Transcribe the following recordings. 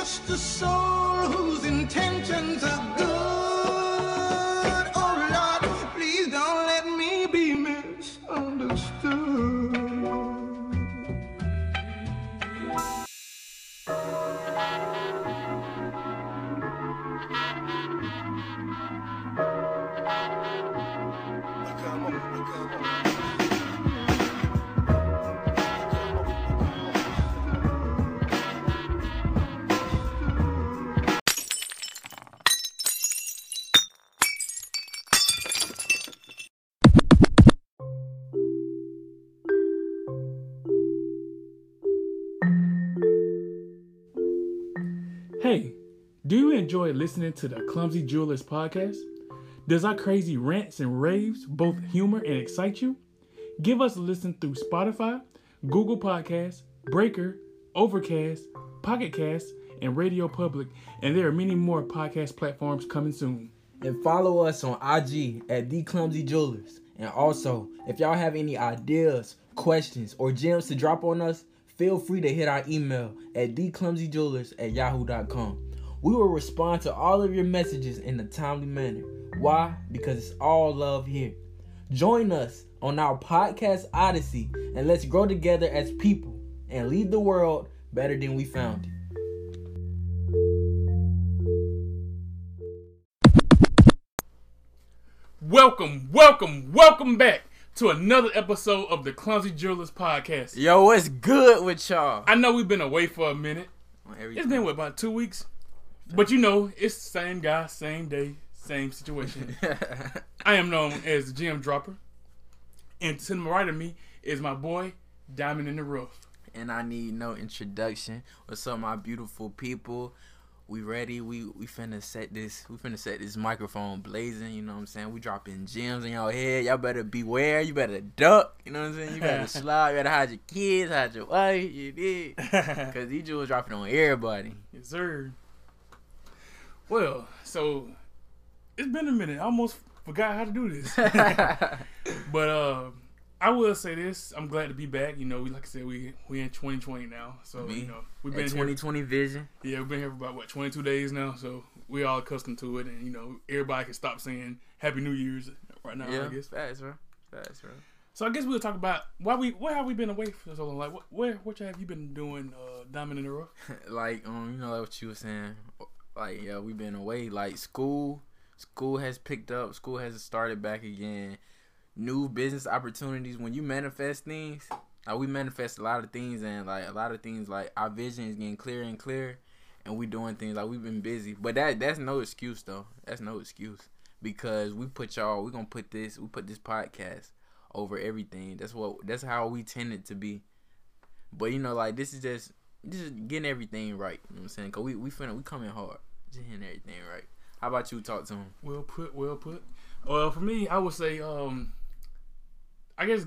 just a soul whose intentions are good. Oh Lord, please don't let me be misunderstood. Hey, do you enjoy listening to the Clumsy Jewelers podcast? Does our crazy rants and raves both humor and excite you? Give us a listen through Spotify, Google Podcasts, Breaker, Overcast, Pocket Casts, and Radio Public, and there are many more podcast platforms coming soon. And follow us on IG at The Clumsy Jewelers. And also, if y'all have any ideas, questions, or gems to drop on us, feel free to hit our email at theclumsyjewelers@yahoo.com. We will respond to all of your messages in a timely manner. Why? Because it's all love here. Join us on our podcast odyssey and let's grow together as people and lead the world better than we found it. Welcome back to another episode of the Clumsy Jewelers podcast. Yo, what's good with y'all? I know we've been away for a minute. It's been, what, about 2 weeks? But you know, it's the same guy, same day, same situation. I am known as Gem Dropper. And to the right of me is my boy, Diamond in the Roof. And I need no introduction. What's up, my beautiful people? We ready. We finna set this microphone blazing, you know what I'm saying? We dropping gems in y'all head. Y'all better beware. You better duck, you know what I'm saying? You better slide. You better hide your kids, hide your wife, you did. Because these jewels dropping on everybody. Yes, sir. Well, so it's been a minute. I almost forgot how to do this. But I will say this. I'm glad to be back. You know, like I said, we in 2020 now. So, you know, we've been 2020 here, vision. Yeah, we've been here for about, 22 days now. So, we all accustomed to it. And, you know, everybody can stop saying Happy New Year's right now, yeah, I guess. Facts, bro. So, I guess we'll talk about why have we been away for so long? Like, what have you been doing, Diamond in the Rough? Like, you know what you were saying. Like, yeah, we've been away. Like, school has picked up. School has started back again. New business opportunities. When you manifest things, like we manifest a lot of things, and like a lot of things, like our vision is getting clearer and clearer, and we doing things. Like we've been busy, but that's no excuse though. That's no excuse, because we put this podcast over everything. That's how we tended to be. But you know, like this is getting everything right. You know what I'm saying? Cause we coming hard, just hitting everything right. How about you talk to him? Well put. Well, for me, I would say I guess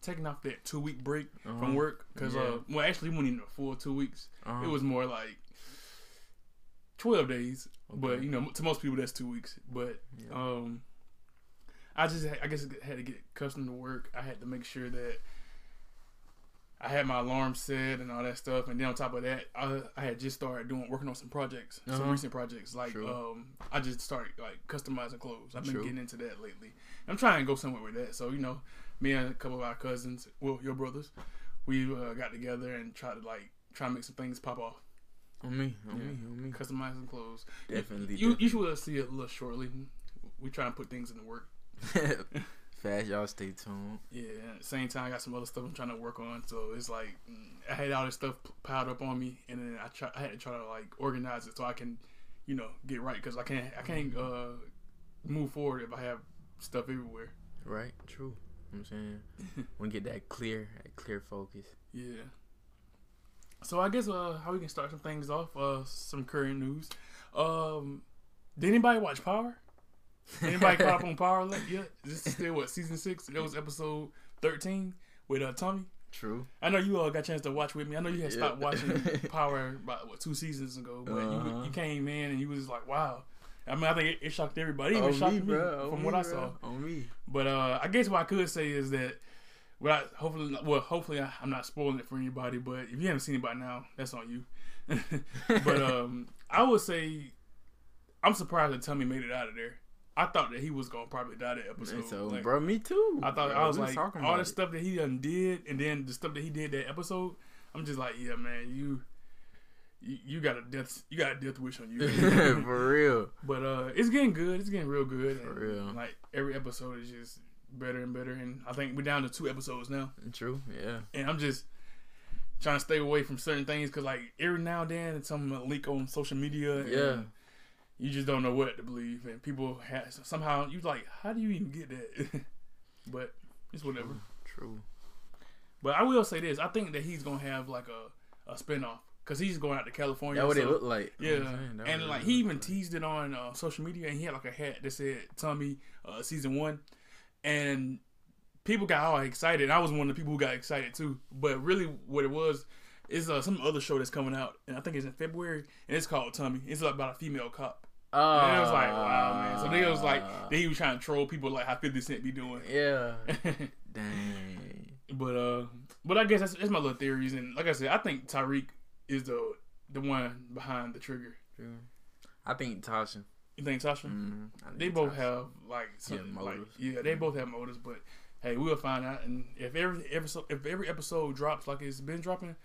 taking off that 2-week break from work, because actually it wasn't even a full 2 weeks. It was more like 12 days, okay. But you know, to most people that's 2 weeks. But yeah. I had to get accustomed to work. I had to make sure that I had my alarm set and all that stuff, and then on top of that, I had just started working on some projects, some recent projects. Like I just started like customizing clothes. I've been getting into that lately. I'm trying to go somewhere with that. So you know, me and a couple of our cousins, well, your brothers, we got together and tried to make some things pop off. On me. Customizing clothes. Definitely. You should see it a little shortly. We try and put things in the work. Fast, y'all stay tuned. Yeah, at the same time I got some other stuff I'm trying to work on, so it's like I had all this stuff piled up on me, and then I had to like organize it so I can, you know, get right, because I can't move forward if I have stuff everywhere. Right, true. You know what I'm saying? We get that clear focus. Yeah. So I guess how we can start some things off, some current news. Did anybody watch Power? Anybody caught up on Power yet? This is still season 6? That was episode 13 with Tommy. True. I know you all got a chance to watch with me. I know you had stopped watching Power about 2 seasons ago, but you came in and you was like, "Wow." I mean, I think it shocked everybody. It even shocked me, from what I saw. On me. But I guess what I could say is that Well, hopefully I'm not spoiling it for anybody, but if you haven't seen it by now, that's on you. But I would say I'm surprised that Tommy made it out of there. I thought that he was gonna probably die that episode. So, like, bro, me too. I thought, bro, I was like, all the stuff that he done did, and then the stuff that he did that episode, I'm just like, yeah, man, you got a death wish on you. For real. But it's getting good. It's getting real good. For real. Like every episode is just better and better, and I think we're down to 2 episodes now. True. Yeah. And I'm just trying to stay away from certain things because, like, every now and then something will leak on social media. Yeah. And you just don't know what to believe, and people have, somehow you like, how do you even get that? But it's whatever. True. But I will say this: I think that he's gonna have like a spinoff because he's going out to California. That's what it looked like. Yeah, and like he even teased it on social media, and he had like a hat that said "Tommy Season 1," and people got all excited. I was one of the people who got excited too. But really, what it was is some other show that's coming out, and I think it's in February, and it's called Tommy. It's about a female cop. And it was like, wow, man. So they was like, he was trying to troll people like how 50 Cent be doing. Yeah. Dang. But I guess that's my little theories. And like I said, I think Tyreek is the one behind the trigger. True. I think Tasha. You think Tasha? Mm-hmm. They both have like something. Yeah, motives. Like, yeah, they both have motives. But hey, we'll find out. And if every episode drops like it's been dropping,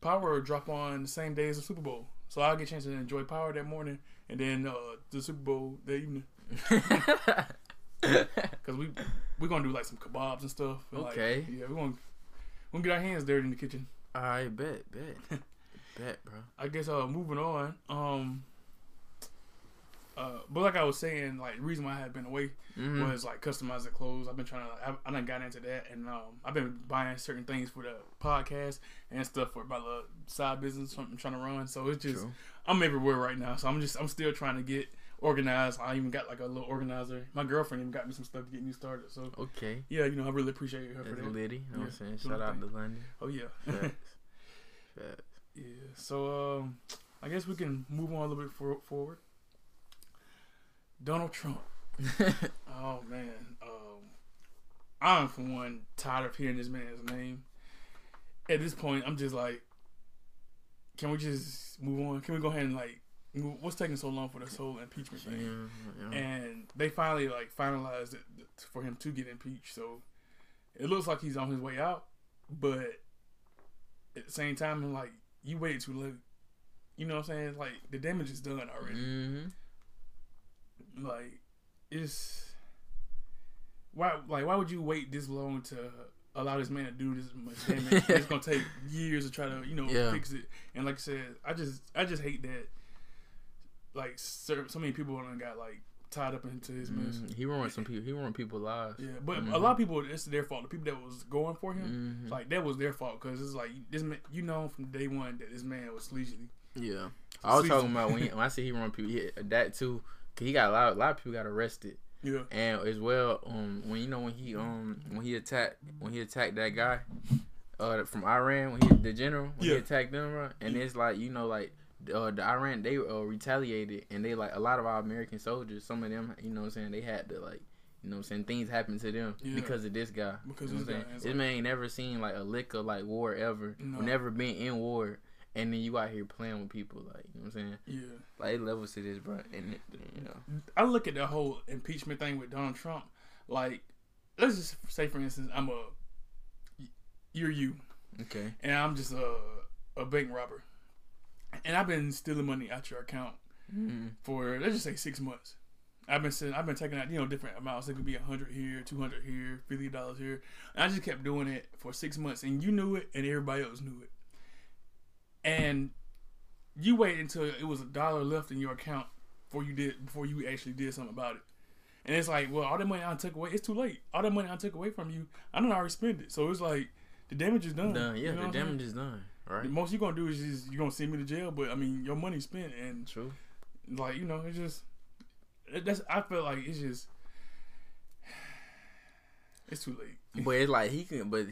Power drop on the same day as the Super Bowl. So I'll get a chance to enjoy Power that morning, and then the Super Bowl that evening. Because we're gonna do like some kebabs and stuff. And, okay. Like, yeah, we're gonna get our hands dirty in the kitchen. I bet, bro. I guess moving on. But like I was saying, like the reason why I had been away was like customizing clothes. I've been trying to, I done got into that, and I've been buying certain things for the podcast and stuff for my little side business I'm trying to run. So it's just, true. I'm everywhere right now. So I'm still trying to get organized. I even got like a little organizer. My girlfriend even got me some stuff to get me started. So okay, yeah, you know I really appreciate her for that. Liddy, you know what I'm saying? Shout out to London. Oh yeah. Facts. Yeah. So I guess we can move on a little bit forward. Donald Trump. Oh man, I'm for one tired of hearing this man's name. At this point, I'm just like, can we just move on? Can we go ahead and like, what's taking so long for this whole impeachment thing? Yeah. And they finally like finalized it for him to get impeached. So it looks like he's on his way out, but at the same time, I'm like, you waited too late. You know what I'm saying? Like the damage is done already. Mm-hmm. Like, it's why would you wait this long to allow this man to do this much damage? It's gonna take years to try to fix it. And like I said, I just hate that like so many people got like tied up into his mess. He ruined some people. He ruined people's lives. Yeah, but a lot of people, it's their fault. The people that was going for him, like that was their fault because it's like this man, you know from day one that this man was sleazy. Yeah, I was talking about when I say he ruined people, yeah, that too. Cause he got a lot of people got arrested. Yeah. And as well, when he attacked that guy, from Iran, the general, he attacked them, bro. And it's like, you know, like the Iran, they retaliated, and they like a lot of our American soldiers. Some of them, you know what I'm saying, they had to like, you know what I'm saying, things happened to them because of this guy. Because you know what I'm saying, this man ain't never seen like a lick of like war ever. No. Never been in war. And then you out here playing with people, like, you know what I'm saying? Yeah. Like, it levels to this, bro. And, you know. I look at the whole impeachment thing with Donald Trump. Like, let's just say, for instance, you're you. Okay. And I'm just a bank robber. And I've been stealing money out your account for, let's just say, 6 months. I've been taking out, you know, different amounts. It could be $100 here, $200 here, $50 here. And I just kept doing it for 6 months. And you knew it, and everybody else knew it. And you waited until it was $1 left in your account before you actually did something about it. And it's like, well, all that money I took away, it's too late. All that money I took away from you, I don't already spend it. So it's like the damage is done. Yeah, you know the damage is done. Right. The most you're gonna do is just you're gonna send me to jail. But I mean, your money's spent, and true. Like, you know, it's just I feel like it's just it's too late. But it's like he can, but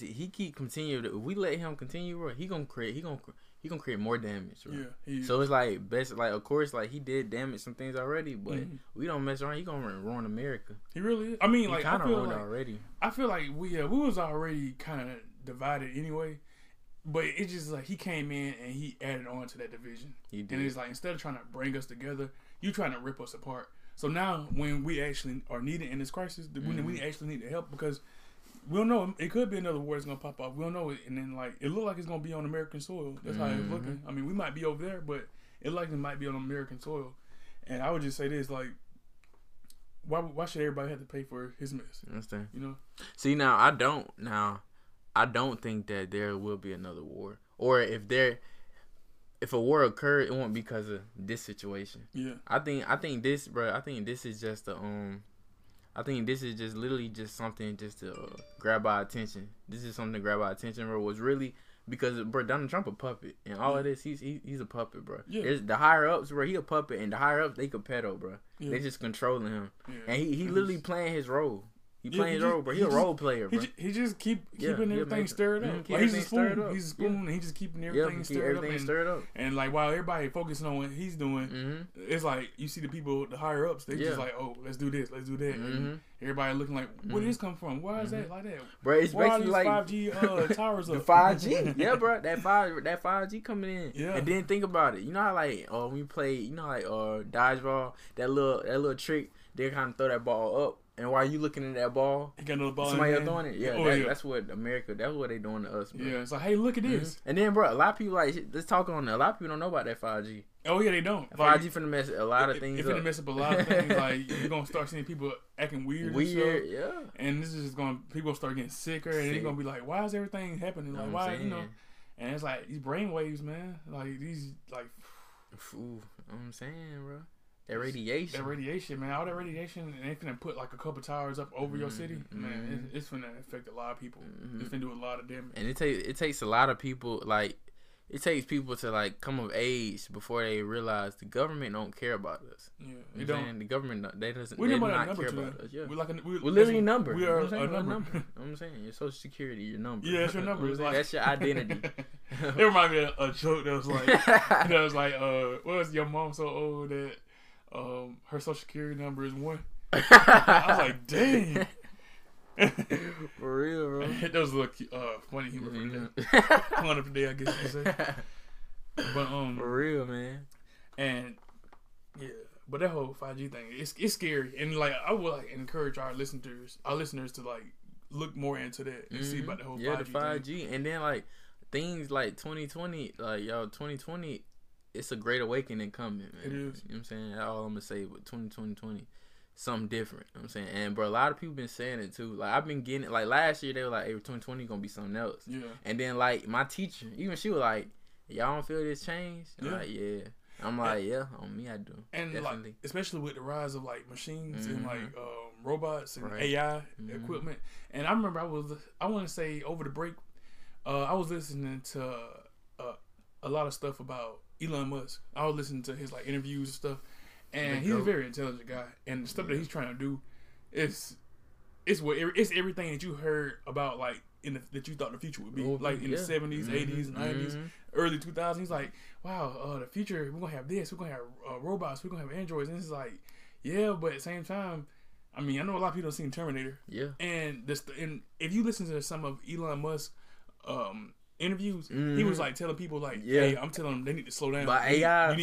he keep continue. If we let him continue, bro, he gonna create. He gonna he gonna create more damage. Right? Yeah. He, so it's like best, like of course, like he did damage some things already, but we don't mess around. He gonna ruin America. He really is. I mean, he like kind of ruined like, already. I feel like we was already kind of divided anyway. But it's just like he came in and he added on to that division. He did. And it's like instead of trying to bring us together, you trying to rip us apart. So now when we actually are needed in this crisis, when we actually need the help, because we don't know, it could be another war that's going to pop up. We don't know it. And then like it looked like it's going to be on American soil. That's how it's looking. I mean, we might be over there, but it likely might be on American soil. And I would just say this, like, why should everybody have to pay for his mess? I understand. You know? See, now I don't think that there will be another war, or if a war occurred, it won't be because of this situation. Yeah, I think this is just literally just something just to grab our attention. This is something to grab our attention, bro. Was really because, bro, Donald Trump a puppet, and all of this, he's a puppet, bro. Yeah. There's the higher ups, bro, he a puppet, and the higher ups they could pedo, bro. Yeah. They just controlling him, and he literally playing his role. He playing his role, bro. He a role player, bro. He just keeping everything stirred up. He's a spoon, and he just keeping everything stirred up. And like while everybody focusing on what he's doing, it's like you see the people, the higher ups, they just like, oh, let's do this, let's do that. Everybody looking like, where did this come from? Why is that like that? Bro, it's basically like 5G towers up. The 5G, yeah, bro. That 5G coming in. Yeah. And then think about it. You know how like when we play, you know like dodgeball, that little trick, they kind of throw that ball up. And while you looking at that ball, he got another ball somebody else throwing it. Yeah, that's what America. That's what they doing to us, bro. Yeah, it's like, hey, look at this. And then, bro, a lot of people like let's talk on that. A lot of people don't know about that 5G. Oh yeah, they don't. 5G like, finna mess a lot of things up. It's finna mess up a lot of things. Like you're gonna start seeing people acting weird, and stuff. Yeah. And this is just gonna people gonna start getting sicker, and they're gonna be like, why is everything happening? Like why, you know? And it's like these brainwaves, man. Like these, like, ooh, I'm saying, bro. That radiation, man. All that radiation, and they finna put like a couple towers up over your city, man. It's finna affect a lot of people. It's finna do a lot of damage. And it takes a lot of people. Like it takes people to like come of age before they realize the government don't care about us. Yeah, they don't. The government they don't care about us. Yeah, we're literally a number. We are a number. You know what I'm saying? Your social security, your number. Yeah, that's your number. It's like, that's your identity. It reminded me of a joke that was like what was your mom so old that her social security number is 1. I was like, dang. For real, bro. That was a little funny humor for the day, I guess you could say. But for real, man. And yeah, but that whole 5G thing, it's scary. And like, I would like encourage our listeners to like look more into that and see about the whole 5G thing. And then like things like 2020, like y'all 2020. It's a great awakening coming, man. It is. You know what I'm saying? That's all I'm gonna say, but 2020, something different. You know what I'm saying? And bro, a lot of people been saying it too. Like I've been getting it. Like last year they were like, hey, 2020 gonna be something else. Yeah. And then like my teacher, even she was like, y'all don't feel this change? And I'm like, yeah. I'm like, yeah, on me I do. And definitely. Like especially with the rise of like machines and like robots and AI equipment. And I remember I wanna say over the break, I was listening to a lot of stuff about Elon Musk. I was listening to his like interviews and stuff, and he's a very intelligent guy. And the stuff that he's trying to do, it's everything that you heard about like that you thought the future would be like in the '70s, 80s, 90s, early 2000s. He's like, wow, the future we're gonna have this, we're gonna have robots, we're gonna have androids. And it's like, yeah, but at the same time, I mean, I know a lot of people have seen Terminator. Yeah, and if you listen to some of Elon Musk, interviews, he was like telling people like, hey, I'm telling them they need to slow down. By AI, you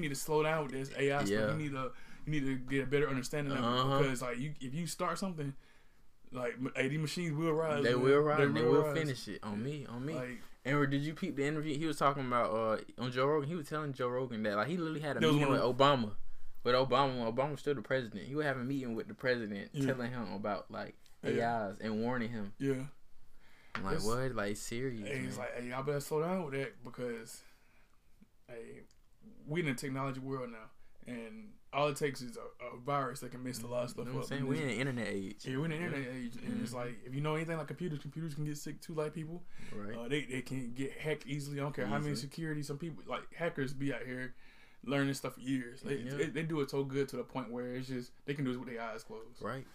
need to slow down with this AI stuff. You need to get a better understanding of it, because like if you start something, like AD machines will rise. They will rise. They will finish it. On me. Like, and did you peep the interview? He was talking about on Joe Rogan. He was telling Joe Rogan that like he literally had a meeting with Obama. But Obama was still the president. He would have a meeting with the president, telling him about like AIs and warning him. Yeah. I'm like, what? Like, serious. Hey, he's like, hey, y'all better slow down with that, because hey, we in the technology world now, and all it takes is a virus that can mess a lot of stuff up. We in the internet age. Yeah, we in the internet age, and it's like, if you know anything like computers can get sick too, like people. Right. They can get hacked easily. I don't care how many security. Some people, like hackers, be out here learning stuff for years. They do it so good to the point where it's just, they can do it with their eyes closed. Right.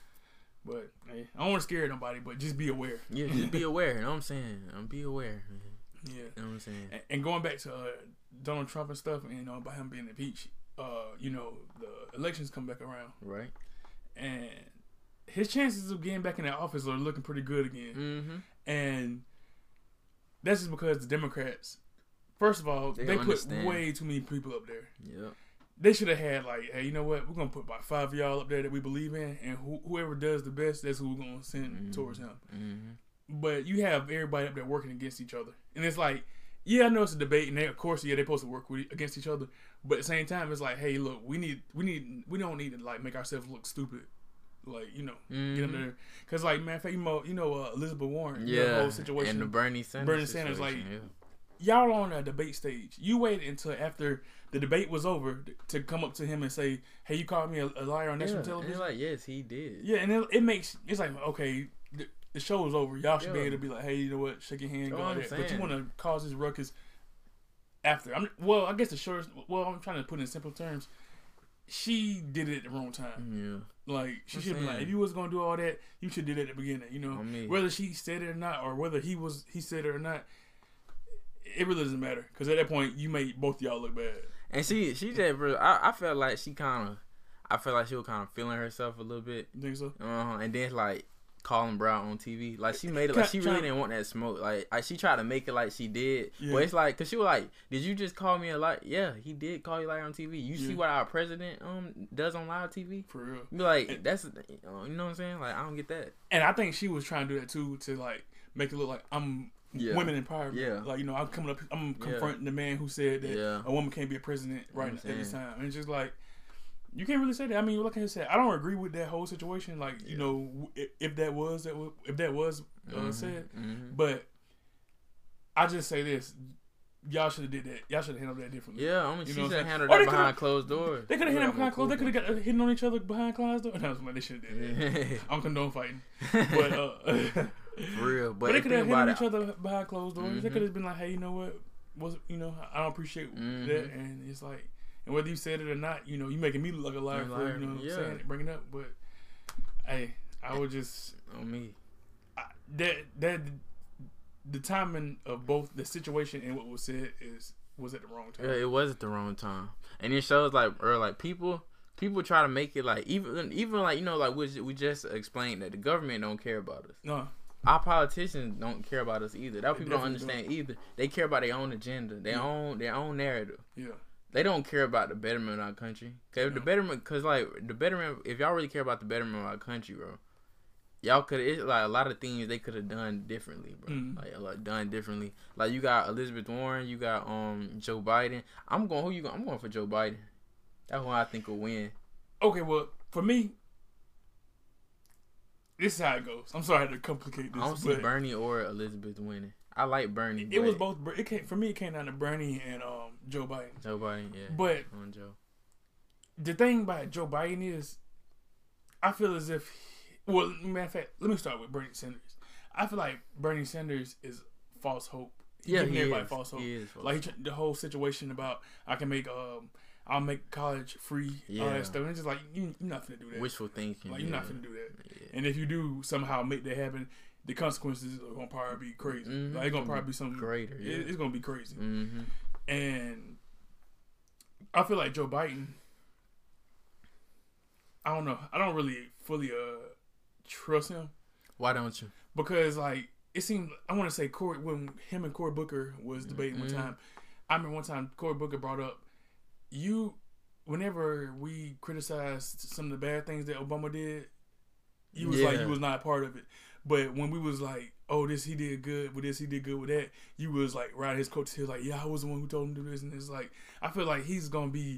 But hey, I don't want to scare nobody, but just be aware. Yeah, just be aware. You know what I'm saying? Be aware, man. Yeah. You know what I'm saying? And going back to Donald Trump and stuff, and about him being impeached, the elections come back around. Right. And his chances of getting back in that office are looking pretty good again. Mm-hmm. And that's just because the Democrats, first of all, they put way too many people up there. Yeah. They should have had like, hey, you know what? We're going to put about 5 of y'all up there that we believe in, and whoever does the best, that's who we're going to send towards him. Mm-hmm. But you have everybody up there working against each other. And it's like, yeah, I know it's a debate, and they're supposed to work against each other. But at the same time, it's like, hey, look, we don't need to like make ourselves look stupid. Like, get them there. Because, like, man, Elizabeth Warren, the whole situation. And the Bernie Sanders, like, y'all on a debate stage. You waited until after the debate was over to come up to him and say, hey, you called me a liar on national television? And he's like, yes, he did. Yeah, and it's like, okay, the show is over. Y'all should be able to be like, hey, you know what? Shake your hand, go there. But you want to cause this ruckus after. I guess I'm trying to put it in simple terms. She did it at the wrong time. Yeah. Like, she should be like, if you was going to do all that, you should do it at the beginning, Whether she said it or not, or whether he said it or not, it really doesn't matter. Because at that point, you made both of y'all look bad. And she just really, I felt like she was kind of feeling herself a little bit. You think so? And then, like, calling Brown on TV. Like, she made it, like, she really didn't want that smoke. Like she tried to make it like she did. Yeah. But it's like, because she was like, did you just call me a liar? Yeah, he did call you a liar on TV. You see what our president does on live TV? For real. Like, that's, you know what I'm saying? Like, I don't get that. And I think she was trying to do that, too, to, like, make it look like I'm women empowerment. Yeah. Like, I'm confronting the man who said that a woman can't be a president at this time. And it's just like, you can't really say that. I mean, like I said, I don't agree with that whole situation. Like, if that was said, but I just say this: y'all should have did that. Y'all should have handled that differently. Yeah, she should have handled that behind closed doors. They could have handled behind closed. They could have got hitting on each other behind closed doors. No, they should have did that. I'm condone fighting, but for real. But they could have hitting each other behind closed doors. They could have been like, hey, you know what? I don't appreciate that, and it's like. And whether you said it or not, you making me look like a liar. You know what I'm saying? Bring it up, but hey, I would just on me. The timing of both the situation and what was said was at the wrong time. Yeah, it was at the wrong time, and it shows like people try to make it like even like we just explained that the government don't care about us. No. Our politicians don't care about us either. That people don't understand either. They care about their own agenda, their own narrative. Yeah. They don't care about the betterment of our country. If y'all really care about the betterment of our country, bro, y'all could. It's like a lot of things they could have done differently, bro. Mm-hmm. Like done differently. Like you got Elizabeth Warren, you got Joe Biden. I'm going for Joe Biden. That's who I think will win. Okay, well for me, this is how it goes. I'm sorry to complicate this. I don't see Bernie or Elizabeth winning. I like Bernie. It was both. It came down to Bernie and Joe Biden. Joe Biden, yeah. But the thing about Joe Biden is, I feel as if, matter of fact, let me start with Bernie Sanders. I feel like Bernie Sanders is false hope. He's giving everybody false hope. He is false. Like the whole situation about I'll make college free, all that stuff. And it's just like you're not finna do that. Wishful thinking. Like you're not finna do that. Yeah. And if you do somehow make that happen, the consequences are gonna probably be crazy. Mm-hmm. Like it's gonna probably be something greater. Yeah. It's gonna be crazy. Mm-hmm. And I feel like Joe Biden. I don't know. I don't really fully trust him. Why don't you? Because like it seemed. I want to say when him and Corey Booker was debating one time. I remember one time Corey Booker brought up whenever we criticized some of the bad things that Obama did, you was like you was not a part of it. But when we was like, oh, this he did good with this, he did good with that, you was like riding his coattails. He was like, yeah, I was the one who told him to do this. And it's like, I feel like he's not going to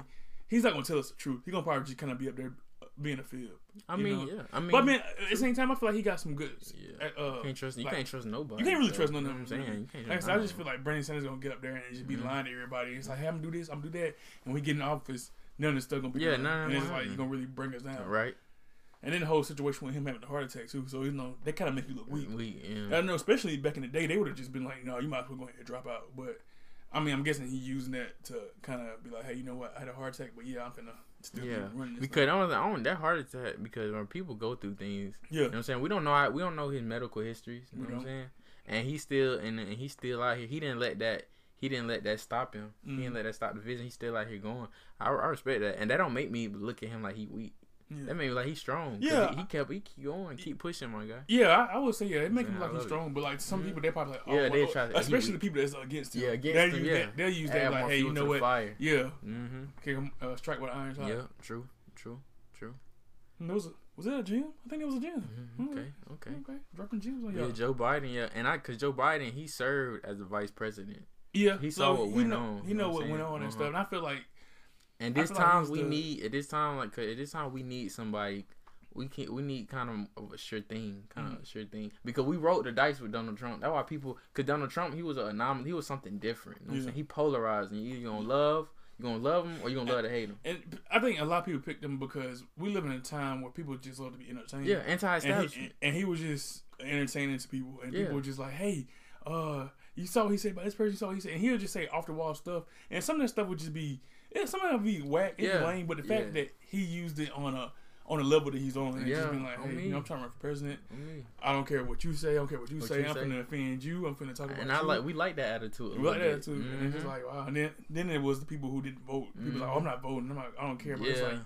tell us the truth. He's going to probably just kind of be up there being a fib. At the same time, I feel like he got some goods. Yeah. Can't trust nobody. You can't really trust none of them. I just feel like Bernie Sanders going to get up there and just be lying to everybody. It's like, hey, I'm going to do this, I'm going to do that. And we get in the office, none of this stuff going to be done. It's like, he's going to really bring us down. Right. And then the whole situation with him having a heart attack too, so they kind of make you look weak. I know, especially back in the day, they would have just been like, "No, you might as well go ahead and drop out." But I mean, I'm guessing he's using that to kind of be like, "Hey, you know what? I had a heart attack, but I'm gonna still run this." Because I don't that heart attack because when people go through things, you know what I'm saying, we don't know his medical histories. You know what I'm saying? and he's still out here. He didn't let that stop him. Mm. He didn't let that stop the vision. He's still out here going. I respect that, and that don't make me look at him like he weak. Yeah. That made me like he's strong. Yeah, he keep going, keep pushing, my guy. Yeah, I would say yeah, it make him like he's strong. But like some people, they probably like they try to, especially the people that's against him. Yeah, against him. Yeah, they'll use that like, hey, you know what? Fire. Yeah. Mm-hmm. Okay, strike with iron. Yeah, true. Was that a gym? I think it was a gym. Mm-hmm. Okay. Dropping gyms on y'all. Yeah, Joe Biden. Yeah, and because Joe Biden, he served as the vice president. Yeah, he saw what went on. He know what went on and stuff. And I feel like. And this time we need somebody. We need kind of a sure thing, because we rolled the dice with Donald Trump. That's why because Donald Trump, he was an anomaly. He was something different. You know what I'm saying? He polarized, and you're gonna love. You gonna love him, or you gonna love to hate him? And I think a lot of people picked him because we live in a time where people just love to be entertained. Yeah, anti-establishment. And he was just entertaining to people, and people were just like, "Hey, you saw what he said about this person. You saw what he said," and he'll just say off the wall stuff, and some of that stuff would just be, some of that would be whack, it's lame. But the fact that he used it on a level that he's on, and just been like, "Hey, I'm trying to run for president. I don't care what you say. I don't care what you say. I'm finna offend you. I'm finna talk about." And we like that attitude. We like that attitude. Mm-hmm. And it's like, wow. And then it was the people who didn't vote. People like, "Oh, I'm not voting. I don't care." But it's like,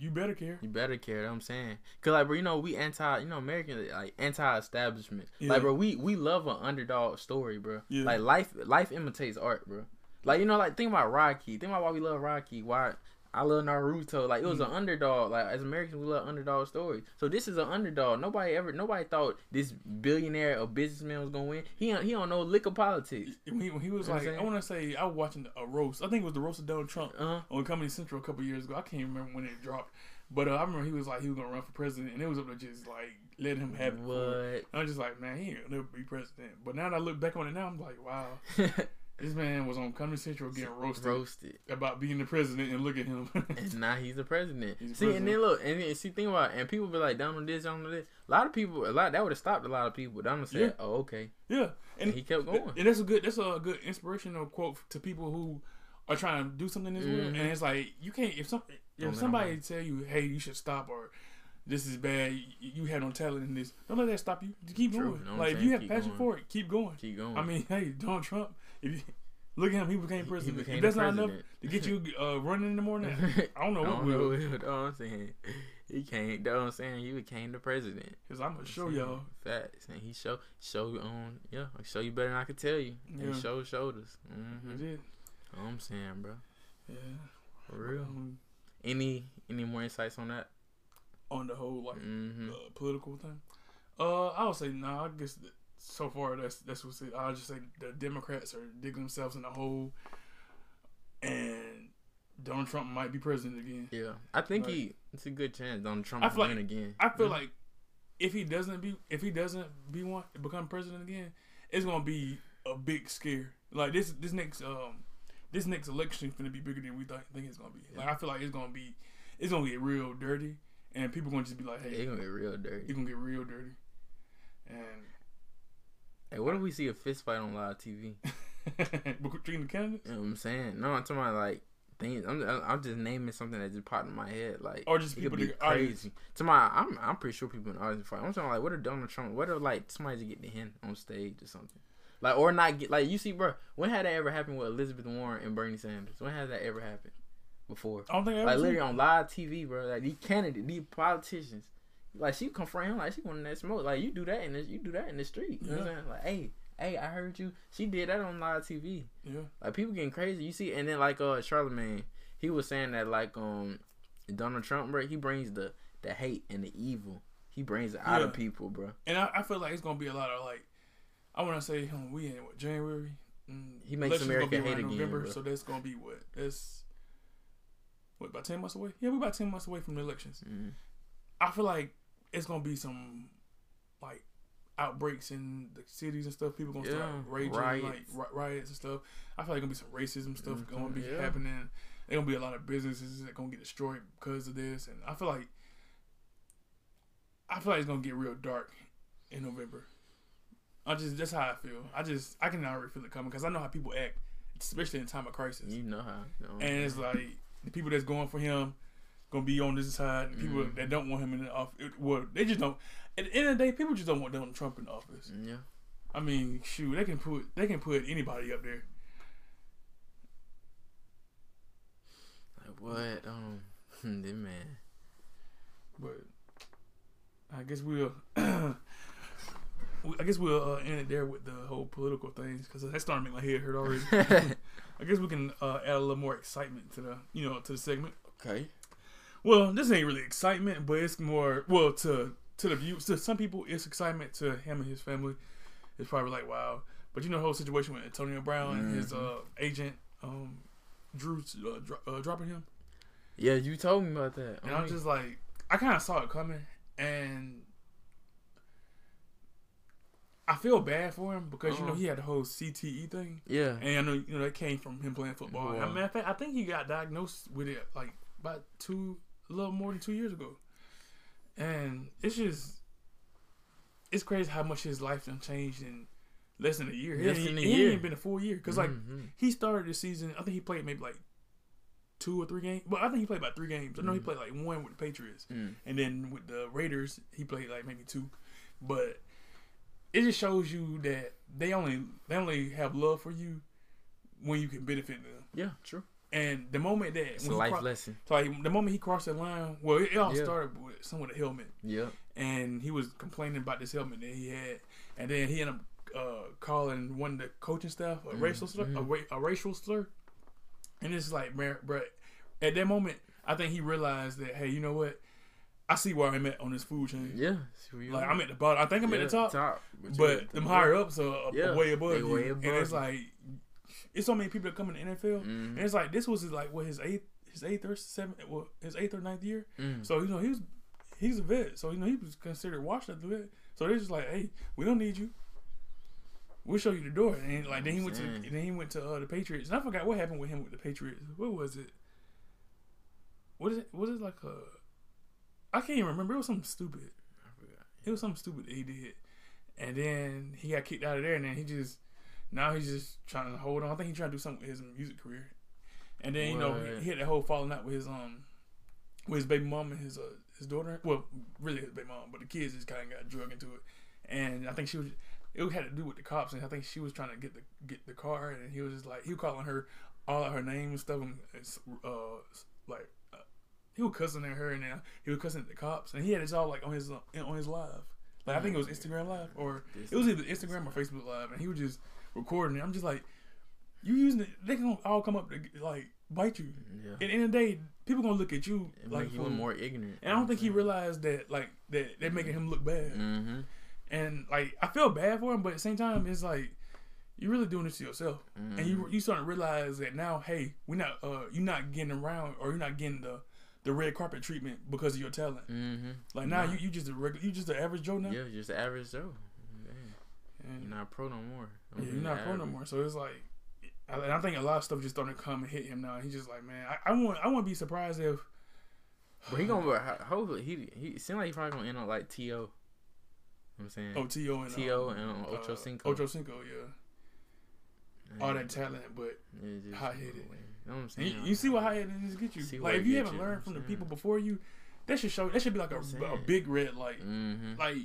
you better care. You better care. That's what I'm saying. Cause like, bro, we American, like anti-establishment. Yeah. Like, bro, we love an underdog story, bro. Yeah. Like life imitates art, bro. Like like think about Rocky. Think about why we love Rocky. Why. I love Naruto. Like, it was an underdog. Like, as Americans, we love underdog stories. So this is an underdog. Nobody thought this billionaire or businessman was gonna win. He don't know a lick of politics. When he was like, I want to say I was watching a roast. I think it was the roast of Donald Trump on Comedy Central a couple years ago. I can't remember when it dropped, but I remember he was like he was gonna run for president, and it was up to just like let him have it. What? I'm just like, man, he ain't never be president. But now that I look back on it now, I'm like, wow. This man was on Comedy Central getting roasted about being the president, and look at him. And now he's the president. And then look, think about it, and people be like, Donald this, Donald this. A lot of people, that would have stopped a lot of people. Donald said, "Oh, okay." Yeah, and he kept going. And that's a good inspirational quote to people who are trying to do something this way. And it's like you can't if somebody tell you, "Hey, you should stop," or "This is bad. You have no talent in this." Don't let that stop you. Just keep going. Like if you have passion for it, keep going. Keep going. I mean, hey, Donald Trump. If you look at him, he became president. If that's not enough to get you running in the morning, I don't know what will. I'm saying he can't. I'm saying he became the president. Cause I'm gonna show y'all facts, and he show you better than I could tell you. Yeah. And show shoulders. Mm-hmm. That's it. I'm saying, bro. Yeah, for real. Any more insights on that? On the whole like political thing, I would say no. I guess so far that's what's it. I would just say the Democrats are digging themselves in the hole, and Donald Trump might be president again. Yeah, I think it's a good chance Donald Trump will win again. I feel like if he doesn't become president again, it's gonna be a big scare. Like this next election gonna be bigger than we think it's gonna be. Yeah. Like I feel like it's gonna get real dirty. And people gonna just be like, "Hey, it's gonna get real dirty. It's gonna get real dirty." And hey, what if we see a fist fight on live TV? Between the candidates? You know what I'm saying? No, I'm talking about like things. I'm just naming something that just popped in my head, like or just people that are crazy. To my, I'm pretty sure people in the audience fight. I'm talking like, what if Donald Trump? What if like somebody just get the hand on stage or something? Like or not get like you see, bro. When had that ever happened with Elizabeth Warren and Bernie Sanders? When has that ever happened? Before. I don't think like literally on live TV, bro. Like these politicians, like she confront him, like she wanted that smoke. Like you do that in the street. You know what I'm saying? Like hey, I heard you. She did that on live TV. Yeah. Like people getting crazy. You see, and then like Charlemagne, he was saying that like Donald Trump, bro, he brings the hate and the evil. He brings it out of people, bro. And I feel like it's gonna be a lot of like, I want to say we in what January. He makes America hate again. November, bro. So that's gonna be what that's. What, about 10 months away? Yeah, we're about 10 months away from the elections. Mm-hmm. I feel like it's gonna be some like outbreaks in the cities and stuff. People gonna start raging, like riots and stuff. I feel like gonna be some racism stuff gonna be happening. There gonna be a lot of businesses that gonna get destroyed because of this, and I feel like it's gonna get real dark in November. That's how I feel. I can already feel it coming because I know how people act, especially in time of crisis. You know how. And it's like. The people that's going for him gonna be on this side. The people that don't want him in the office, well, they just don't. At the end of the day, people just don't want Donald Trump in the office. Yeah, I mean, shoot, they can put anybody up there. Like what? This man. But I guess we'll end it there with the whole political things, because that's starting to make my head hurt already. I guess we can add a little more excitement to the to the segment. Okay. Well, this ain't really excitement, but it's more to the view. To some people, it's excitement. To him and his family, it's probably like wow. But the whole situation with Antonio Brown and his agent, Drew dropping him. Yeah, you told me about that. And I'm just like, I kind of saw it coming, and I feel bad for him because he had the whole CTE thing. Yeah, and I know that came from him playing football. Wow. Matter of fact, I think he got diagnosed with it like about a little more than 2 years ago, and it's crazy how much his life done changed in less than a year. He ain't been a full year because like he started the season. I think he played maybe like 2 or 3 games, but I think he played about 3 games. I know he played like 1 with the Patriots, and then with the Raiders he played like maybe 2, but. It just shows you that they only have love for you when you can benefit them. Yeah, true. And the moment that it's a life lesson. So like the moment he crossed the line, well, it all started with someone with a helmet. Yeah. And he was complaining about this helmet that he had, and then he ended up calling one of the coaching staff a racial slur, a racial slur. And it's like, man, bro, at that moment, I think he realized that, hey, you know what? I see where I'm at on this food chain. Yeah. Like, I'm at the bottom. I think I'm at the top. But them higher-ups are way above you. Way above. And it's like, it's so many people that come in the NFL. Mm-hmm. And it's like, this was like, what, his 8th or 9th year? Mm-hmm. So, he's a vet. So, he was considered washed up the vet. So, they're just like, hey, we don't need you. We'll show you the door. And like, then he went to the Patriots. And I forgot what happened with him with the Patriots. What was it? What is it like a... I can't even remember. It was something stupid. I forgot. It was something stupid that he did. And then he got kicked out of there, and then he's just trying to hold on. I think he tried to do something with his music career. And then, he had that whole falling out with his baby mom and his daughter. Well, really his baby mom, but the kids just kind of got drug into it. And I think it had to do with the cops, and I think she was trying to get the car, and he was just like, he was calling her all of her names and stuff, and like, he was cussing at her, and then he was cussing at the cops, and he had it all like on his live. Like I think it was Instagram live, or it was either Instagram or Facebook live, and he was just recording it. I'm just like, you using it? They gonna all come up to like bite you. Yeah. At the end of the day, people gonna look at you like you were more ignorant. And I don't think he realized that like that they're making him look bad. Mm-hmm. And like I feel bad for him, but at the same time, it's like you're really doing this to yourself, and you starting to realize that now. Hey, we're not you're not getting around, or you're not getting the red carpet treatment because of your talent. Mm-hmm. Like now, you just an average Joe now. Yeah, just an average Joe. And you're not pro no more. You're not pro no more. So it's like, I think a lot of stuff just starting to come and hit him now. And he's just like, man, I wouldn't be surprised if. But he gonna hopefully he seems like he probably gonna end up like T.O. You know what I'm saying. Oh, T.O. and Ocho Cinco. Ocho Cinco, yeah. Man. All that talent, but hot headed. You know what I'm saying? You see what high-headed is get you. Like, if you haven't learned from the people before you, that should be like a big red light. Mm-hmm. Like,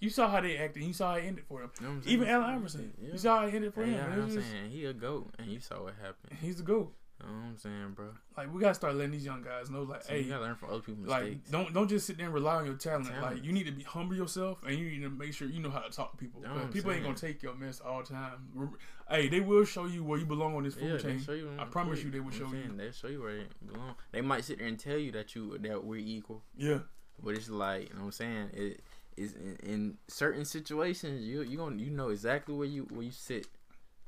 you saw how they acted. You saw how it ended for them. You know even Allen Iverson. Yeah. You saw how it ended for him. You know what I'm saying? He a GOAT, and you saw what happened. He's a GOAT. You know what I'm saying, bro? Like, we got to start letting these young guys know, like, hey. You got to learn from other people's mistakes. Don't just sit there and rely on your talent. Like, you need to be humble yourself, and you need to make sure you know how to talk to people. People ain't going to take your mess all the time. Hey, they will show you where you belong on this food chain. I promise you they will show you. They'll show you where you belong. They might sit there and tell you that we're equal. Yeah. But it's like, you know what I'm saying? It is in certain situations, you know exactly where you sit.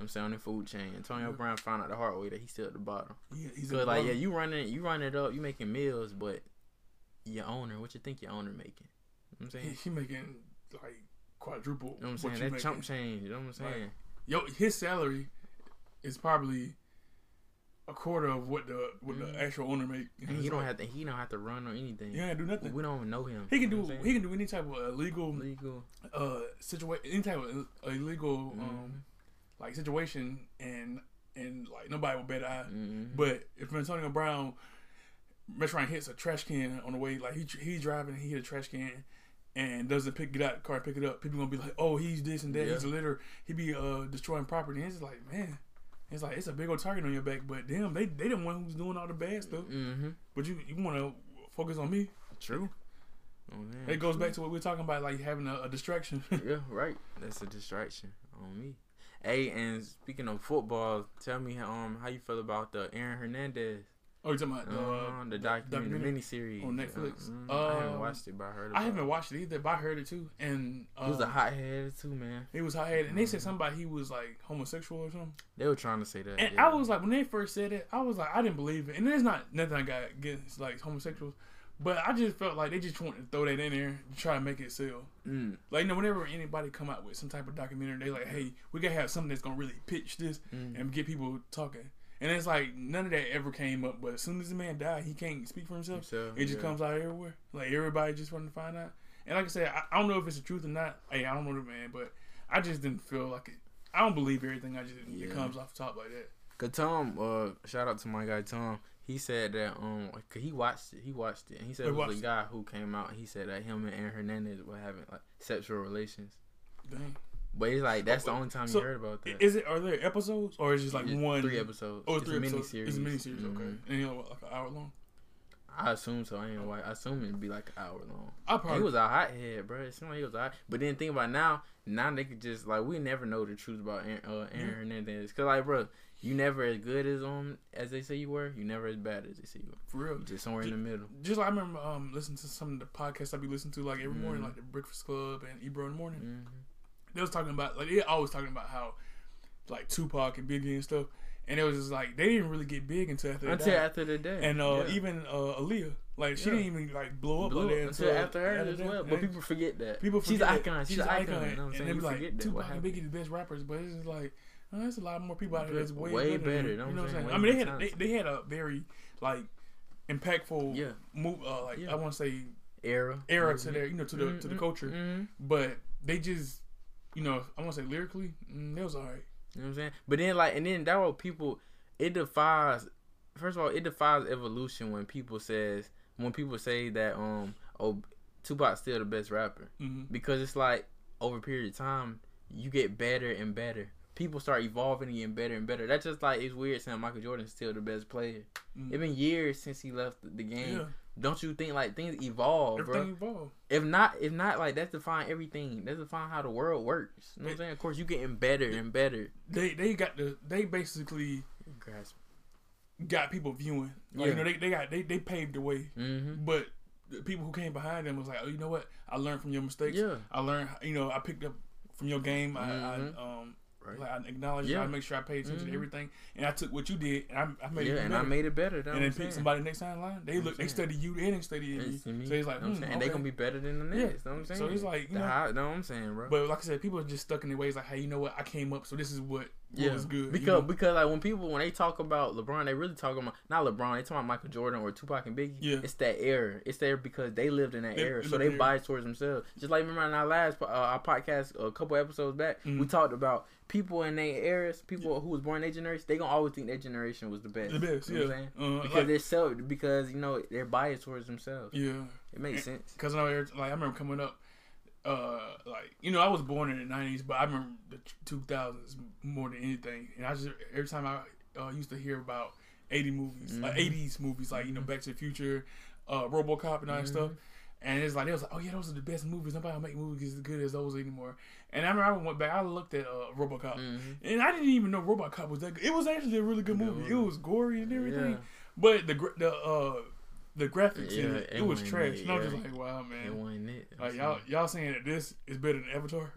I'm saying on the food chain. Antonio Brown found out the hard way that he's still at the bottom. Yeah, he's at the bottom. Yeah, you running it up, you making meals, but your owner, what you think your owner making? You know what I'm saying? He making like quadruple. You know what I'm saying? That chump change, you know what I'm saying? Like, his salary is probably a quarter of what the actual owner make. And he don't have to run or anything. Yeah, do nothing. We don't even know him. He can do any type of illegal like situation, and like nobody will bet eye. Mm-hmm. But if Antonio Brown hits a trash can on the way, like he driving, he hit a trash can, and doesn't pick it up, pick it up, people gonna be like, oh, he's this and that, he's a litterer, he be destroying property. And it's like, man, it's like, it's a big old target on your back. But damn, they the one who's doing all the bad stuff. Mm-hmm. But you want to focus on me. True. Oh, man. It goes back to what we were talking about, like having a distraction. Yeah, right. That's a distraction on me. Hey, and speaking of football, tell me how you feel about the Aaron Hernandez. Oh, you're talking about the documentary miniseries on Netflix. I haven't watched it, but I heard about it. I haven't watched it either, but I heard it too. And he was a hothead too, man. He was hothead, and they said somebody he was like homosexual or something. They were trying to say that, and I was like, when they first said it, I was like, I didn't believe it. And there's not nothing I got against like homosexuals, but I just felt like they just wanted to throw that in there to try to make it sell. Like, you know, whenever anybody come out with some type of documentary, they like, hey, we gotta have something that's gonna really pitch this and get people talking. And it's like, none of that ever came up. But as soon as the man died, he can't speak for himself. It just comes out everywhere. Like, everybody just wanting to find out. And like I said, I don't know if it's the truth or not. Hey, I don't know the man, but I just didn't feel like it. I don't believe everything I just it comes off the top like that. Cause Tom, shout out to my guy Tom. He said that cause he watched it, and he said it was a guy who came out. And he said that him and Aaron Hernandez were having like sexual relations. Dang. But it's like, that's the only time you heard about that. Is it? Are there episodes, or is it just like one? 3 episodes. Oh, it's 3 episodes. It's a miniseries. Okay, and you know, like an hour long. I assume so. I ain't like, I assume it'd be like an hour long. I probably. He was a hothead, bro. It seemed like he was a hot. But then think about now they could just like, we never know the truth about Aaron Hernandez, cause like, bro, you never as good as as they say you were. You never as bad as they say you were. For real, just somewhere in the middle. Just like I remember listening to some of the podcasts I be listening to like every morning, like the Breakfast Club and Ebro in the morning. They was talking about, like, they always talking about how, like, Tupac and Biggie and stuff. And it was just like, they didn't really get big until after the day. And even Aaliyah, like, she didn't even, like, blow up there until after her as well. But people forget that. She's an icon. She's an icon. You know what I'm saying? And they be like, Tupac and Biggie the best rappers. But it's just like, oh, there's a lot more people out there that's way better. You know what I'm saying? I mean, they had a very, like, impactful move. Like, I want to say era to their, you know, to the culture. But they just, you know, I want to say lyrically, that was alright. You know what I'm saying? But then, like, and then that what people, it defies. First of all, it defies evolution when people say that Tupac's still the best rapper, because it's like, over a period of time you get better and better. People start evolving and getting better and better. That's just like, it's weird saying Michael Jordan's still the best player. It's been years since he left the game. Don't you think, like, things evolve, everything bro? Evolve. If not, like, that's define everything. That's define how the world works. You know what I'm saying? Of course, you getting better and better. They basically got people viewing. Like, you know, they paved the way. But the people who came behind them was like, oh, you know what? I learned from your mistakes. I learned, you know, I picked up from your game. Like, I acknowledge it. I make sure I pay attention to everything, and I took what you did, and I made it better. And I made it better. And then pick somebody next time in line. They study you, and they study you. So it's like, okay. They gonna be better than the next. Know what I'm saying? So it's like, you know what I'm saying, bro. But like I said, people are just stuck in their ways. Like, hey, you know what? I came up, so this is what was good. Because like, when they talk about LeBron, they really talk about not LeBron. They talk about Michael Jordan or Tupac and Biggie. It's that era. It's there because they lived in that era, so they biased towards themselves. Just like, remember in our podcast a couple episodes back, we talked about people in their eras, people who was born in their generation, they gonna always think their generation was the best. The best, you know what I'm saying? Because they're because, you know, they're biased towards themselves. Yeah, it makes sense. Because I remember coming up, like, you know, I was born in the 90s, but I remember the 2000s more than anything. And I just, every time I used to hear about 80s movies, like, you know, Back to the Future, RoboCop and all that stuff. And it's like, they was like, oh yeah, those are the best movies. Nobody don't make movies as good as those anymore. And I remember I went back, I looked at RoboCop, and I didn't even know RoboCop was that good. It was actually a really good movie. It was gory and everything, but the graphics in it was trash. And I was just like, wow, man, it wasn't it. Like, y'all saying that this is better than Avatar.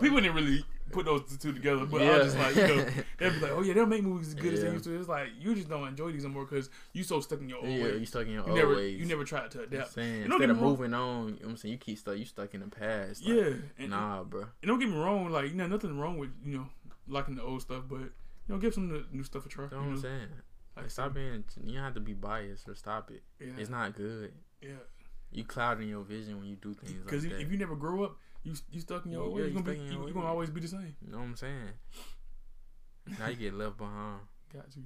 People didn't really put those two together, but I was just like, you know, they'd be like, oh yeah, they'll make movies as good as they used to. It's like, you just don't enjoy these anymore because you so stuck in your old ways. You stuck in your old ways. You never tried to adapt. Instead of moving on, you know what I'm saying, you keep stuck. You stuck in the past. Like, nah, bro. And don't get me wrong, like, you know, nothing wrong with, you know, liking the old stuff, but, you know, give some of the new stuff a try. You know what I'm saying? Like, stop being, you don't have to be biased or stop it. It's not good. You clouding your vision when you do things like that. Because if you never grow up, you stuck in your old way. You're gonna always be the same. You know what I'm saying? Now you get left behind. Got you.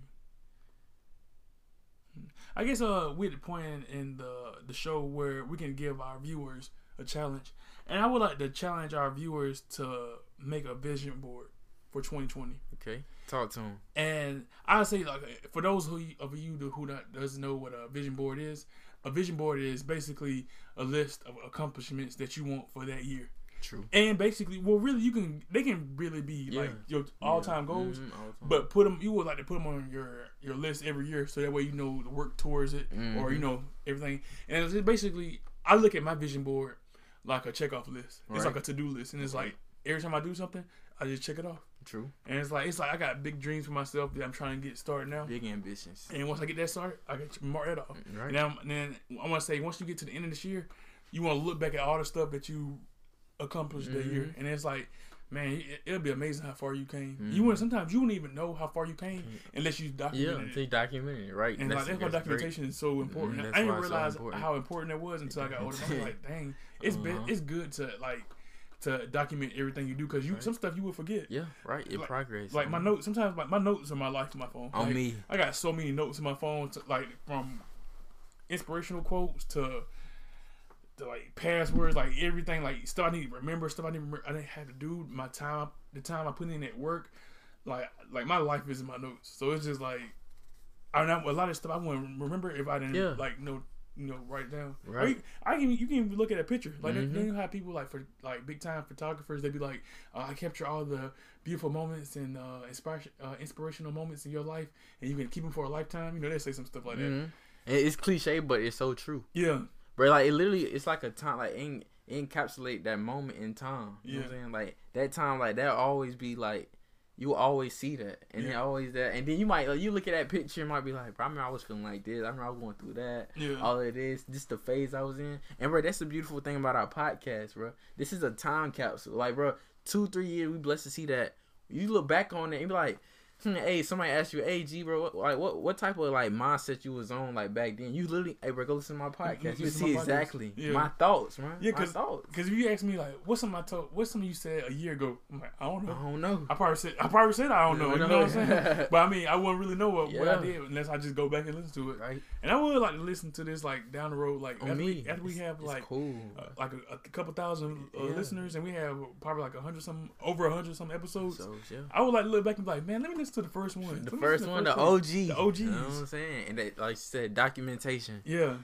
I guess we're at the point in the show where we can give our viewers a challenge. And I would like to challenge our viewers to make a vision board for 2020. Okay, talk to them. And I'll say, like, for those of you who doesn't know what a vision board is basically a list of accomplishments that you want for that year. True. And basically, well, really, they can really be like your all-time goals, all-time. But you would like to put them on your list every year, so that way you know to work towards it, or you know everything. And it's basically, I look at my vision board like a checkoff list. Right. It's like a to-do list, and it's like every time I do something, I just check it off. True. And it's like I got big dreams for myself that I'm trying to get started now. Big ambitions. And once I get that started, I can mark that off. Right. And then I want to say, once you get to the end of this year, you want to look back at all the stuff that you accomplished that year, and it's like, man, it'll be amazing how far you came. Mm-hmm. Sometimes you wouldn't even know how far you came unless you documented it. Yeah, documented it, right? And that's why documentation is so important. I didn't realize how important it was until I got older. I was like, dang, it's good to to document everything you do, because some stuff you will forget. Yeah, right. It progress. Like my notes, sometimes my notes are my life on my phone. On me, I got so many notes on my phone, from inspirational quotes to like passwords, like everything, like stuff I need to remember, stuff I didn't have to do, my time, the time I put in at work, like my life is in my notes. So it's just like, a lot of stuff I wouldn't remember if I didn't write down. Right. You can even look at a picture. Like you know how people for big time photographers, they be like, I capture all the beautiful moments and inspirational moments in your life, and you can keep them for a lifetime. They say some stuff like that. And it's cliche, but it's so true. Yeah. But it's like a time, encapsulate that moment in time. You know what I'm saying? Like that time, that'll always be you always see that, and then always that, and then you might you look at that picture and might be like, bro, I remember I was feeling like this. I remember I was going through that. Yeah. All of this, just the phase I was in. And bro, that's the beautiful thing about our podcast, bro. This is a time capsule. Like bro, 2-3 years, we blessed to see that. You look back on it and be like, hey, somebody asked you, hey, G, bro, what type of mindset you was on back then? You literally, hey, bro, go listen to my podcast. You see exactly my thoughts, man. Yeah, because if you ask me what's something you said a year ago, I'm like, I don't know. I probably said I don't know. You know what I'm saying? But I mean, I wouldn't really know what I did unless I just go back and listen to it. Right. And I would like to listen to this down the road, after we have cool. A couple thousand listeners, and we have probably over 100 something episodes. I would like to look back and be like, man, let me listen to the first one. The OGs. You know what I'm saying? And that, like you said, documentation. Yeah.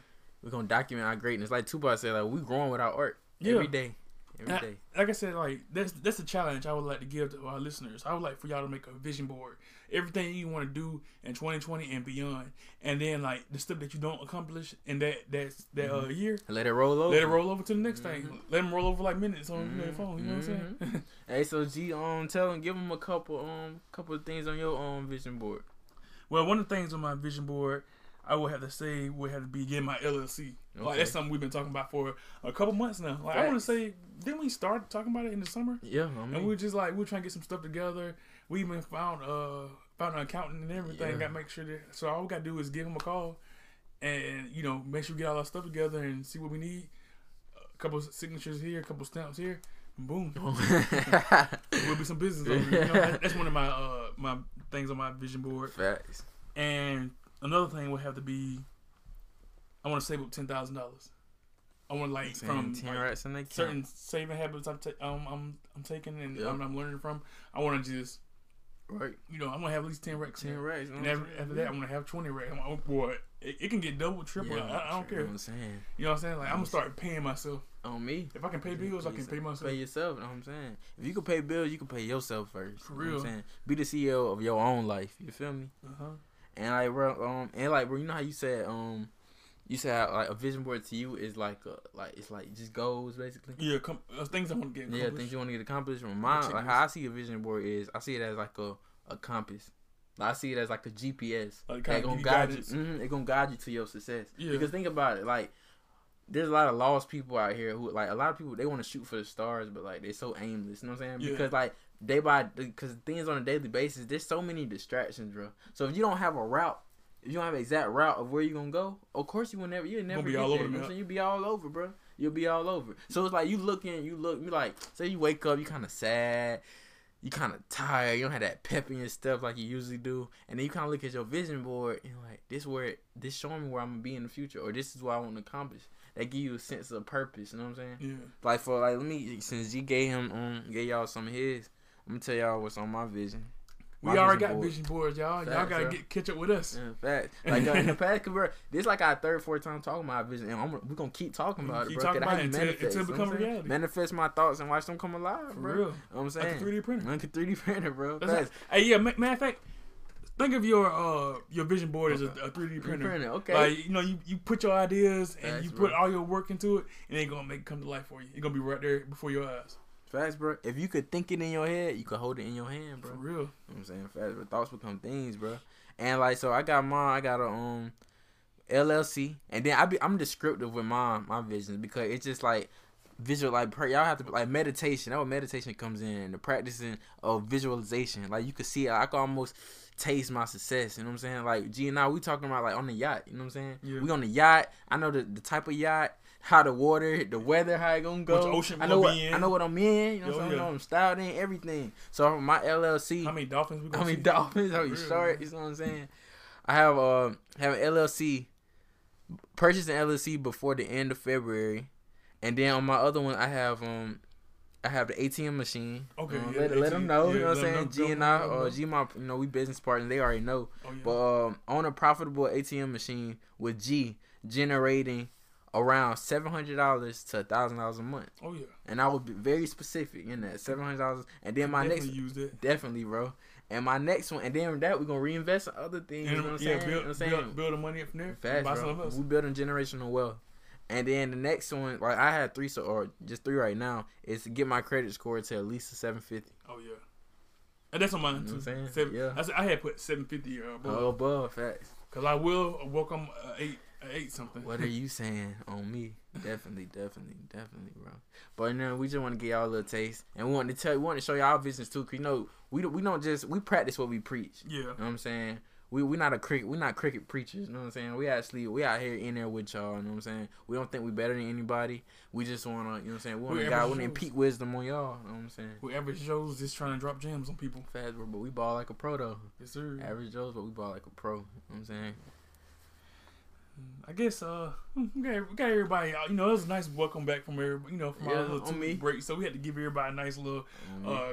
We're going to document our greatness. Like Tupac said, we growing with our art every day. Every day. Like I said, that's a challenge I would like to give to our listeners. I would like for y'all to make a vision board. Everything you want to do in 2020 and beyond. And then the stuff that you don't accomplish in that year. Let it roll over. Let it roll over to the next thing. Let them roll over minutes on their phone. You know what I'm saying? Hey, so G, tell them, give them a couple of things on your own vision board. Well, one of the things on my vision board, I would have to say, would have to be getting my LLC. Okay. That's something we've been talking about for a couple months now. I want to say, didn't we start talking about it in the summer? Yeah, and we were just we were trying to get some stuff together. We even found an accountant and everything. Got to make sure that. So all we got to do is give him a call, and make sure we get all our stuff together and see what we need. A couple of signatures here, a couple of stamps here, and boom, we'll be some business over. That's one of my my things on my vision board. Facts. And another thing would have to be, I want to save up $10,000. I want from 10 rats in the account. Certain saving habits I'm taking and I'm learning from. I want to just I'm gonna have at least 10 racks. 10 racks. And after that, I'm gonna have 20 racks. I'm like, oh boy, it can get double, triple. I don't care. You know what I'm saying? I'm gonna start paying myself. On me. If I can pay bills, I can pay myself. Pay yourself. You know what I'm saying? If you can pay bills, you can pay yourself first. For real. Know what I'm saying? Be the CEO of your own life. You feel me? Uh huh. And bro, you know how you said a vision board to you is it's just goals basically. Yeah, things I want to get accomplished. Yeah, things you want to get accomplished. Mine, how I see a vision board is, I see it as a compass. I see it as a GPS. It's gonna guide you. It's gonna guide you to your success. Yeah. Because think about it, there's a lot of lost people out here who a lot of people, they want to shoot for the stars, but they're so aimless. You know what I'm saying? Yeah. Because because things on a daily basis, there's so many distractions, bro. So if you don't have a route, if you don't have an exact route of where you're gonna go, of course you'll never be all over. So you'll be all over, bro. You'll be all over. So it's you look, you say you wake up, you kind of sad. you kind of tired, you don't have that pep in your stuff like you usually do, and then you kind of look at your vision board and like, this where, this showing me where I'm gonna be in the future, or this is what I want to accomplish. That give you a sense of purpose, you know what I'm saying? Yeah. Like for like, let me, since you gave him gave y'all some of his, I'm gonna tell y'all what's on my vision. We already got vision boards, y'all. Y'all gotta catch up with us. Yeah, fact. Like in the past, this is like our third, fourth time talking about our vision, and we're gonna keep talking about it, bro. Keep talking about it until it becomes reality. Manifest my thoughts and watch them come alive, bro. For real. You know what I'm saying? Like a 3D printer. Like a 3D printer, bro. That's hey, yeah. Matter of fact, think of your vision board as a 3D printer. Okay. Like, you know, you put your ideas and you put all your work into it, and it's gonna make it come to life for you. It's gonna be right there before your eyes. Facts, bro. If you could think it in your head, you could hold it in your hand, bro. For real. You know what I'm saying? Facts, bro. Thoughts become things, bro. And like, so I got mine. I got a LLC, and then I'm descriptive with my visions, because it's just like visual, like y'all have to, like meditation. That's where meditation comes in, the practicing of visualization. Like you could see, I could almost taste my success. You know what I'm saying? Like G and I, we talking about like on the yacht. You know what I'm saying? Yeah. We on the yacht. I know the type of yacht, how the water, the weather, how it gonna go. Which ocean I know what I'm in. You know what I'm saying? I'm styled in everything. So my LLC. How many dolphins we gonna see? How many sharks? You know what I'm saying? I have an LLC. Purchase an LLC before the end of February, and then on my other one I have the ATM machine. Okay. Yeah, let them know. Yeah, you know what I'm saying? G and I, G my, you know, we business partners. They already know. Oh, yeah. But on a profitable ATM machine with G generating around $700 to $1,000 a month. Oh yeah. And I would be very specific in that $700, and then my next definitely, bro. And my next one, and then that we're gonna reinvest in other things. And, you know what I'm saying? Build, you know what I'm saying? Build the money up from there. Fast, buy some else. We building generational wealth. And then the next one, like I had three, so or just three right now, is to get my credit score to at least a 750. Oh yeah. And that's on mine too. I had put 750 or above. Oh, above, facts. Cause I will welcome 8. I ate something. What are you saying on me? Definitely, bro. But no, we just want to get y'all a little taste, and we want to show y'all our business too. Cause you know, we don't just, we practice what we preach. Yeah, you know what I'm saying? We're not cricket preachers. You know what I'm saying? We out here in there with y'all. You know what I'm saying? We don't think we better than anybody. We just wanna, you know what I'm saying? We want to want to peak wisdom on y'all. You know what I'm saying? We average Joes just trying to drop gems on people. Fast, bro, but we ball like a pro though. Yes sir. Average Joes, but we ball like a pro. You know what I'm saying? I guess we got everybody. You know, it was a nice welcome back from everybody. You know, from our little 2 week break, so we had to give everybody a nice little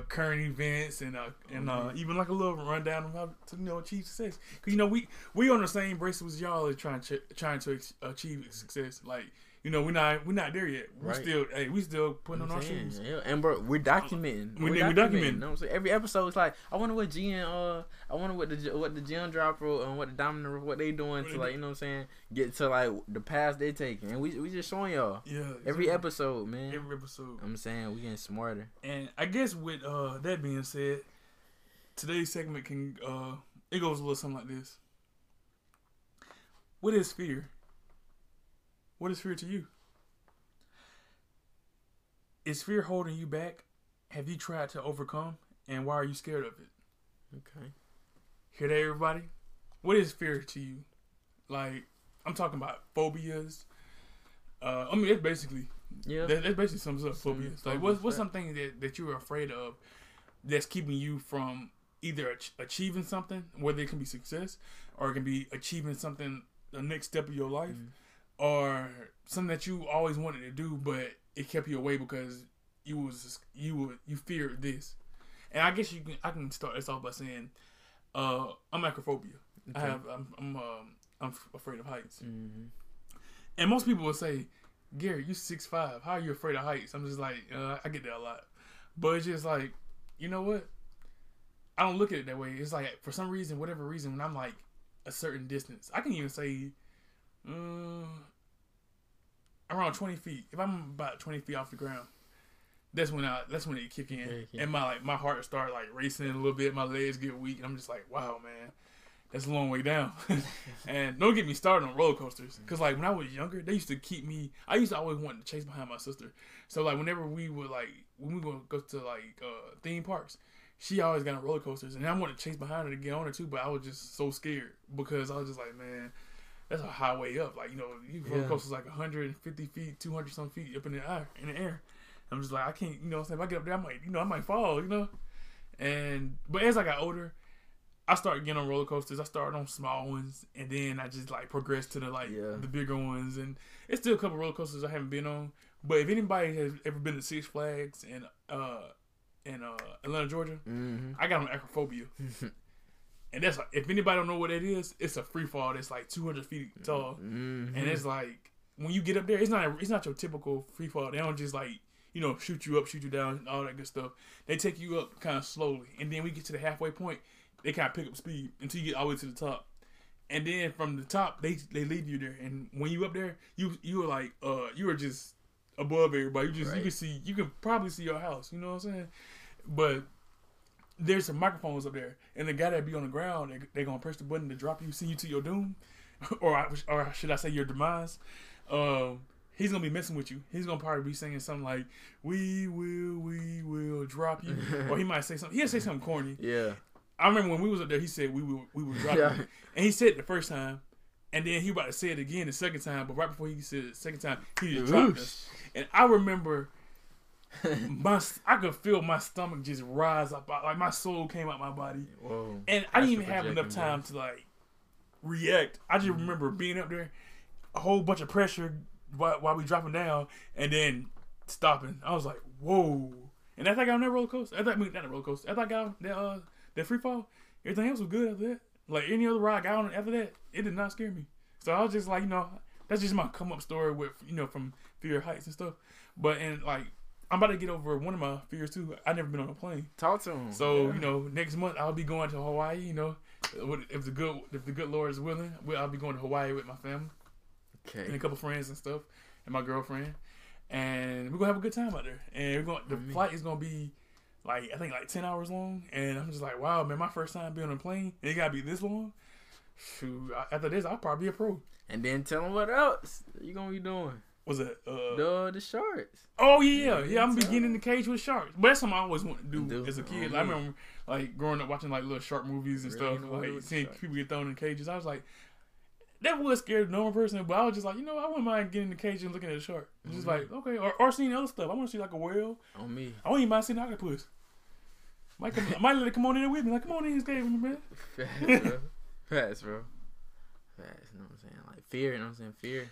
current events and even like a little rundown of how to, you know, achieve success. Cause you know we on the same bracelet as y'all are trying to achieve success. Like, you know, we're not there yet. We still putting on our shoes. Yeah. And bro, we're documenting. We're documenting. You know what I'm saying? Every episode is like, I wonder what G and what the Gem Dropper and what the Diamond in the Roof, what they doing to like, you know what I'm saying, get to like the path they taking. And we just showing y'all. Yeah. Exactly. Every episode, man. Every episode. I'm saying we getting smarter. And I guess with that being said, today's segment can it goes a little something like this. What is fear? What is fear to you? Is fear holding you back? Have you tried to overcome? And why are you scared of it? Okay. Hear that, everybody? What is fear to you? Like, I'm talking about phobias. I mean, that's basically sums up phobias. Like, what's something that you're afraid of that's keeping you from either achieving something, whether it can be success, or it can be achieving something, the next step of your life? Mm-hmm. Or something that you always wanted to do, but it kept you away because you feared this. And I guess I can start this off by saying, I'm acrophobia. Okay. I'm afraid of heights. Mm-hmm. And most people will say, Gary, you 6'5". How are you afraid of heights? I'm just like, I get that a lot, but it's just like, you know what? I don't look at it that way. It's like for some reason, whatever reason, when I'm like a certain distance, I can even say. Around 20 feet. If I'm about 20 feet off the ground, that's when it kick in, and my heart start like racing a little bit. My legs get weak, and I'm just like, wow, man, that's a long way down. And don't get me started on roller coasters, because like when I was younger, they used to keep me. I used to always want to chase behind my sister. So like whenever we would go to like theme parks, she always got on roller coasters, and I wanted to chase behind her to get on her too. But I was just so scared because I was just like, man. That's a high way up. Like, you know, roller coasters like 150 feet, 200 some feet up in the air. I'm just like, I can't, you know what I'm saying? If I get up there, I might fall, you know? And but as I got older, I started getting on roller coasters. I started on small ones, and then I just like progressed to the the bigger ones. And it's still a couple roller coasters I haven't been on. But if anybody has ever been to Six Flags in Atlanta, Georgia, mm-hmm. I got on Acrophobia. And that's like, if anybody don't know what that is, it's a free fall that's like 200 feet tall, mm-hmm. and it's like when you get up there, it's not your typical free fall. They don't just like shoot you up, shoot you down, all that good stuff. They take you up kind of slowly, and then we get to the halfway point. They kind of pick up speed until you get all the way to the top, and then from the top they lead you there. And when you up there, you are like you are just above everybody. You can probably see your house. You know what I'm saying? But there's some microphones up there, and the guy that be on the ground, they're going to press the button to drop you, send you to your doom, or should I say your demise. He's going to be messing with you. He's going to probably be saying something like, we will drop you. Or he might say something. He'll say something corny. Yeah. I remember when we was up there, he said, we will drop you. And he said it the first time, and then he about to say it again the second time, but right before he said it the second time, he just dropped us. And I remember... I could feel my stomach just rise up, like my soul came out my body. Whoa, and I didn't even have enough time to like react. I just remember being up there, a whole bunch of pressure while we dropping down, and then stopping. I was like, "Whoa!" And after I got on that roller coaster, After I got on that free fall, everything else was good after that. Like any other ride I got on after that, it did not scare me. So I was just like, that's just my come up story with from fear of heights and stuff. But I'm about to get over one of my fears too. I've never been on a plane. Talk to him. So next month I'll be going to Hawaii. If the good Lord is willing, I'll be going to Hawaii with my family, and a couple friends and stuff, and my girlfriend, and we're gonna have a good time out there. And the flight is gonna be I think 10 hours long, and I'm just like, wow, man, my first time being on a plane, and it gotta be this long. Shoot, after this, I'll probably be a pro. And then tell them what else you gonna be doing. Was it the sharks? Oh yeah. I'm beginning the cage with sharks. But that's something I always wanted to do as a kid. I remember growing up watching little shark movies and stuff, seeing people get thrown in cages. I was like, that would scare the normal person, but I was just like, I wouldn't mind getting in the cage and looking at a shark. Mm-hmm. Just like okay, or seeing other stuff. I want to see a whale. On me, I wouldn't even mind seeing an octopus. Might let it come on in there with me. Like, come on in this cage, man. Facts, you know what I'm saying? Like fear, you know what I'm saying? Fear.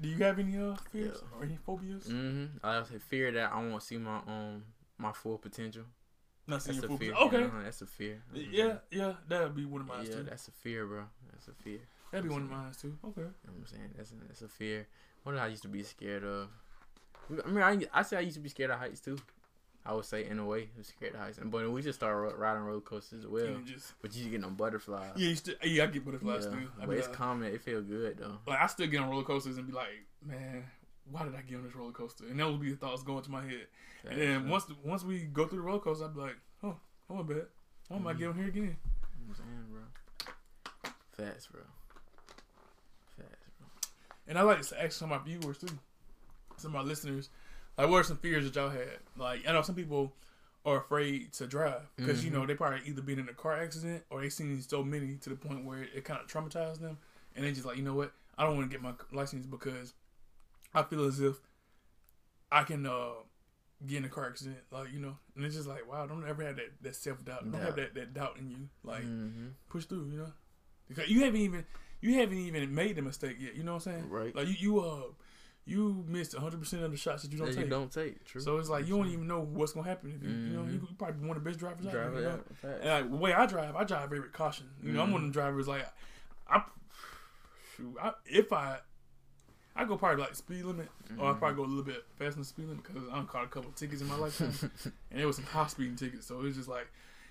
Do you have any fears or any phobias? Mm-hmm. I fear that I won't see my my full potential. Not seeing your full potential. Okay, that's a fear. Mm-hmm. Yeah, that'd be one of mine too. Yeah, that's a fear, bro. That's a fear. That'd be one of mine too. Okay. You know what I'm saying? That's a fear. What did I used to be scared of? I mean, I say I used to be scared of heights too. I would say in a way, I was scared of heights. But we just started riding roller coasters as well. But you get on butterflies. Yeah, I get butterflies too. But it's common. It feels good though. I still get on roller coasters and be like, man, why did I get on this roller coaster? And that would be the thoughts going to my head. That's and then true. Once we go through the roller coaster, I'd be like, oh, my bad. I might get on here again. I'm saying, bro. Fast, bro. And I like to ask some of my viewers too, some of my listeners. What are some fears that y'all had? I know some people are afraid to drive because, mm-hmm. They probably either been in a car accident or they seen so many to the point where it kind of traumatized them. And they just like, you know what? I don't want to get my license because I feel as if I can get in a car accident. And it's just like, wow, don't ever have that self-doubt. Don't have that doubt in you. Mm-hmm. Push through, Because you haven't even made the mistake yet. You know what I'm saying? Right. You missed 100% of the shots that you don't take. True. So it's like you don't even know what's gonna happen. Mm-hmm. You probably be one of the best drivers out there. And the way I drive very with caution. Mm-hmm. I'm one of the drivers I go probably speed limit, mm-hmm. or I probably go a little bit faster than speed limit because I caught a couple of tickets in my lifetime, and it was some high speeding tickets. So it was just like,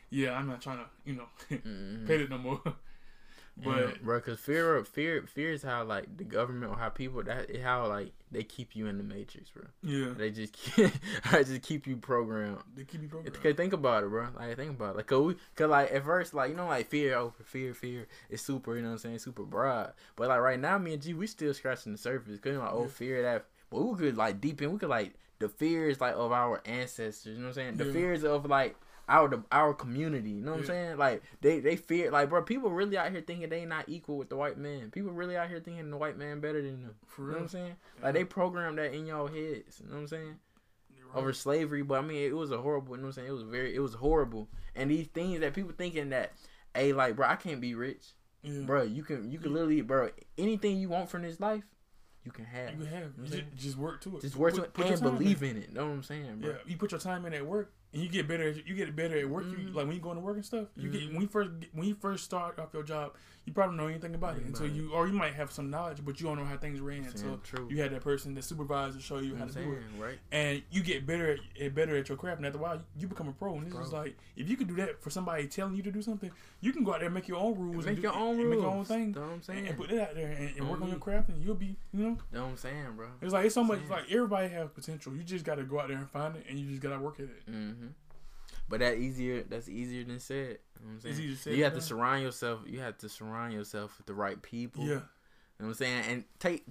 yeah, I'm not trying to mm-hmm. pay it no more. But bro, cause fear is how the government or how people they keep you in the matrix, bro. Yeah, they just keep you programmed. They keep you programmed. Cause think about it, bro. Think about it. Cause at first, fear is super. You know what I'm saying? Super broad. But right now, me and G, we still scratching the surface. Cause fear that. But we could deepen. We could the fears of our ancestors. You know what I'm saying? The fears of our community, you know what I'm saying? They fear, bro, people really out here thinking they not equal with the white man. People really out here thinking the white man better than them. For real? You know what I'm saying? They program that in y'all heads, you know what I'm saying? over slavery, but I mean, it was a horrible, you know what I'm saying? It was horrible. And these things that people thinking that, hey, like, bro, I can't be rich. Mm. Bro, you can literally, bro, anything you want from this life, you can have. Just work to it. Just work to it and believe in it. You know what I'm saying, bro? Yeah, you put your time in at work, and you get better. You get better at work. Mm-hmm. You, like when you go into work and stuff. You get when you first start off your job, you probably don't know anything about it until you, or you might have some knowledge, but you don't know how things ran. So you had that person, that supervisor, show you how to do it, right? And you get better at your craft, and after a while, you become a pro. And this is like, if you could do that for somebody telling you to do something, you can go out there and make your own rules, make your own thing. Know what I'm saying? And put it out there and work on your craft, and you'll be, Know what I'm saying, bro? It's like it's so much. Like everybody has potential. You just got to go out there and find it, and you just got to work at it. Mm-hmm. But that's easier than said. You know what I'm saying? It's easier said, you have to surround yourself. You have to surround yourself with the right people. Yeah. You know what I'm saying? And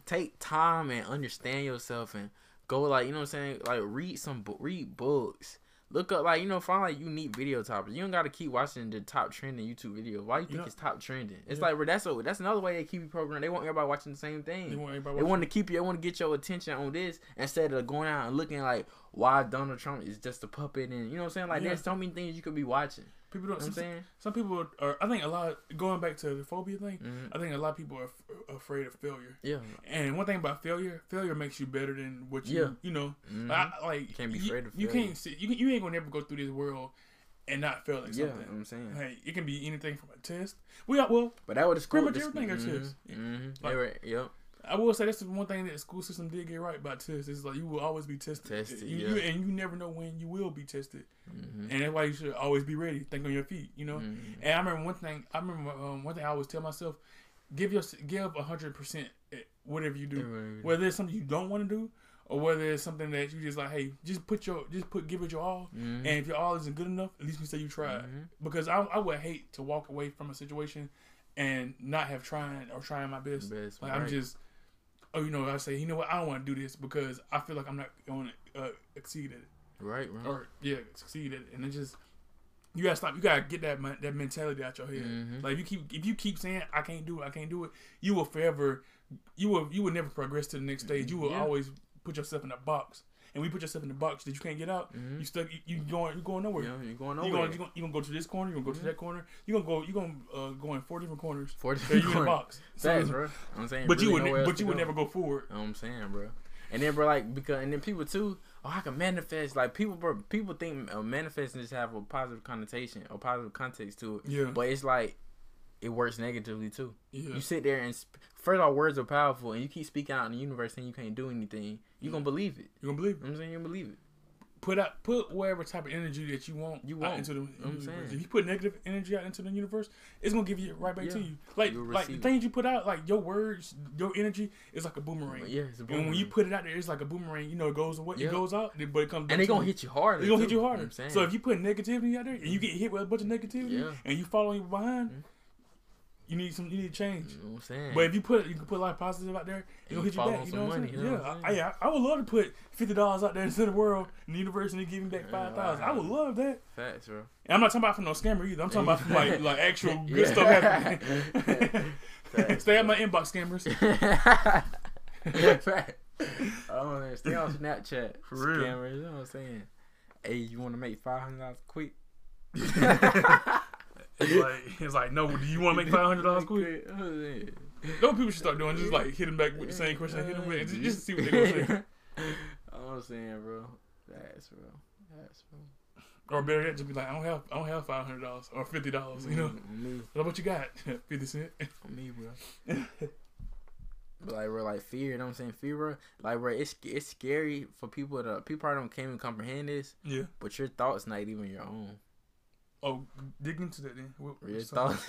take time and understand yourself and go, like, you know what I'm saying? Like read books. Look up, like, find like unique video topics. You don't gotta keep watching the top trending YouTube videos. Why do you think it's top trending? It's like, that's another way they keep you programmed. They want everybody watching the same thing. They want to get your attention on this instead of going out and looking like why Donald Trump is just a puppet and, you know what I'm saying? Like there's so many things you could be watching. People don't. You know what I'm saying? Some people are. I think a lot. Going back to the phobia thing, I think a lot of people are afraid of failure. Yeah. And one thing about failure makes you better than what you. Yeah. You know, like you can't be afraid of failure. You ain't gonna never go through this world and not fail at something. Yeah, you know what I'm saying. Hey, it can be anything from a test. But that would pretty much everything are tests. Mm-hmm. Like, yep. I will say that's the one thing that the school system did get right about tests. It's like you will always be tested. And you never know when you will be tested. Mm-hmm. And that's why you should always be ready. Think on your feet, Mm-hmm. And I remember one thing I always tell myself: give 100% whatever you do. Whether it's something you don't want to do, or whether it's something that you just like, hey, give it your all. Mm-hmm. And if your all isn't good enough, at least you say you tried. Mm-hmm. Because I would hate to walk away from a situation and not have trying my best. Like I'm just. I say, I don't want to do this because I feel like I'm not going to succeed at it. Right. Or, succeed at it. And it just, you got to stop. You got to get that mentality out your head. Mm-hmm. Like, if you keep saying, I can't do it, you will never progress to the next stage. You will always put yourself in a box. And we put yourself in the box that you can't get out. Mm-hmm. You're going nowhere. Yeah, you're going nowhere. You're going to go to this corner. You're going to go to that corner. You're going to go in 4 different corners. 4 different corners. You're in a box. That's bro. I'm saying. But really you would never go forward. I'm saying, bro. And then, bro, like, and then people too. Oh, I can manifest. Like people think manifesting just have a positive connotation or positive context to it. Yeah. But it's like. It works negatively too. Yeah. You sit there and first of all, words are powerful, and you keep speaking out in the universe saying you can't do anything. You're gonna believe it. I'm saying you're gonna believe it. Put whatever type of energy that you want out into the universe. If you put negative energy out into the universe, it's gonna give you right back to you. Like the things you put out, like your words, your energy is like a boomerang. Yeah, it's a boomerang. And when you put it out there, it's like a boomerang. It goes away, it goes out, but it comes back. And it's gonna hit you harder. So if you put negativity out there and you get hit with a bunch of negativity and you following behind. You need change. You know what I'm saying? But if you can put a lot of positive out there, it'll hit you back. You know what I'm saying? I would love to put $50 out there into the world, in the universe, and give me back 5,000. I would love that. Facts, bro. And I'm not talking about for no scammer either. I'm talking about for like actual good stuff happening. Stay out my inbox, scammers. Stay on Snapchat, for real. Scammers. You know what I'm saying? Hey, you want to make $500 quick? It's like, no, do you want to make $500 quick? No, people should start doing just like hit them back with the same question I hit them with, just to see what they're going to say. I'm saying, bro. That's real. Or better yet, just be like, I don't have $500 or $50, what you got? 50 cents? Me, bro. But like, bro, like fear, you know what I'm saying? Fear, bro. Like, bro, it's scary for people to, people probably can't even comprehend this. Yeah. But your thoughts not even your own. Oh, dig into that then.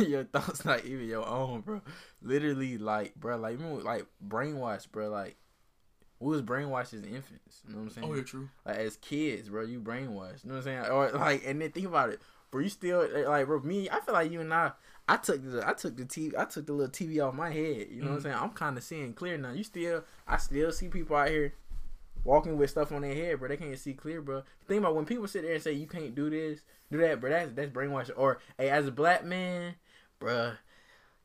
Your thoughts not even your own, bro. Literally, like, bro, like, remember, like, brainwashed, bro. Like, we was brainwashed as infants. You know what I'm saying? Oh, yeah, true. Like, as kids, bro, you brainwashed. You know what I'm saying? Or, like, and then think about it. Bro, you still, like, bro, me, I feel like you and I took the little TV off my head. You know what I'm saying? I'm kind of seeing clear now. I still see people out here walking with stuff on their head, bro. They can't see clear, bro. Think about when people sit there and say, you can't do this, do that, bro. That's brainwashing. Or, hey, as a black man, bro,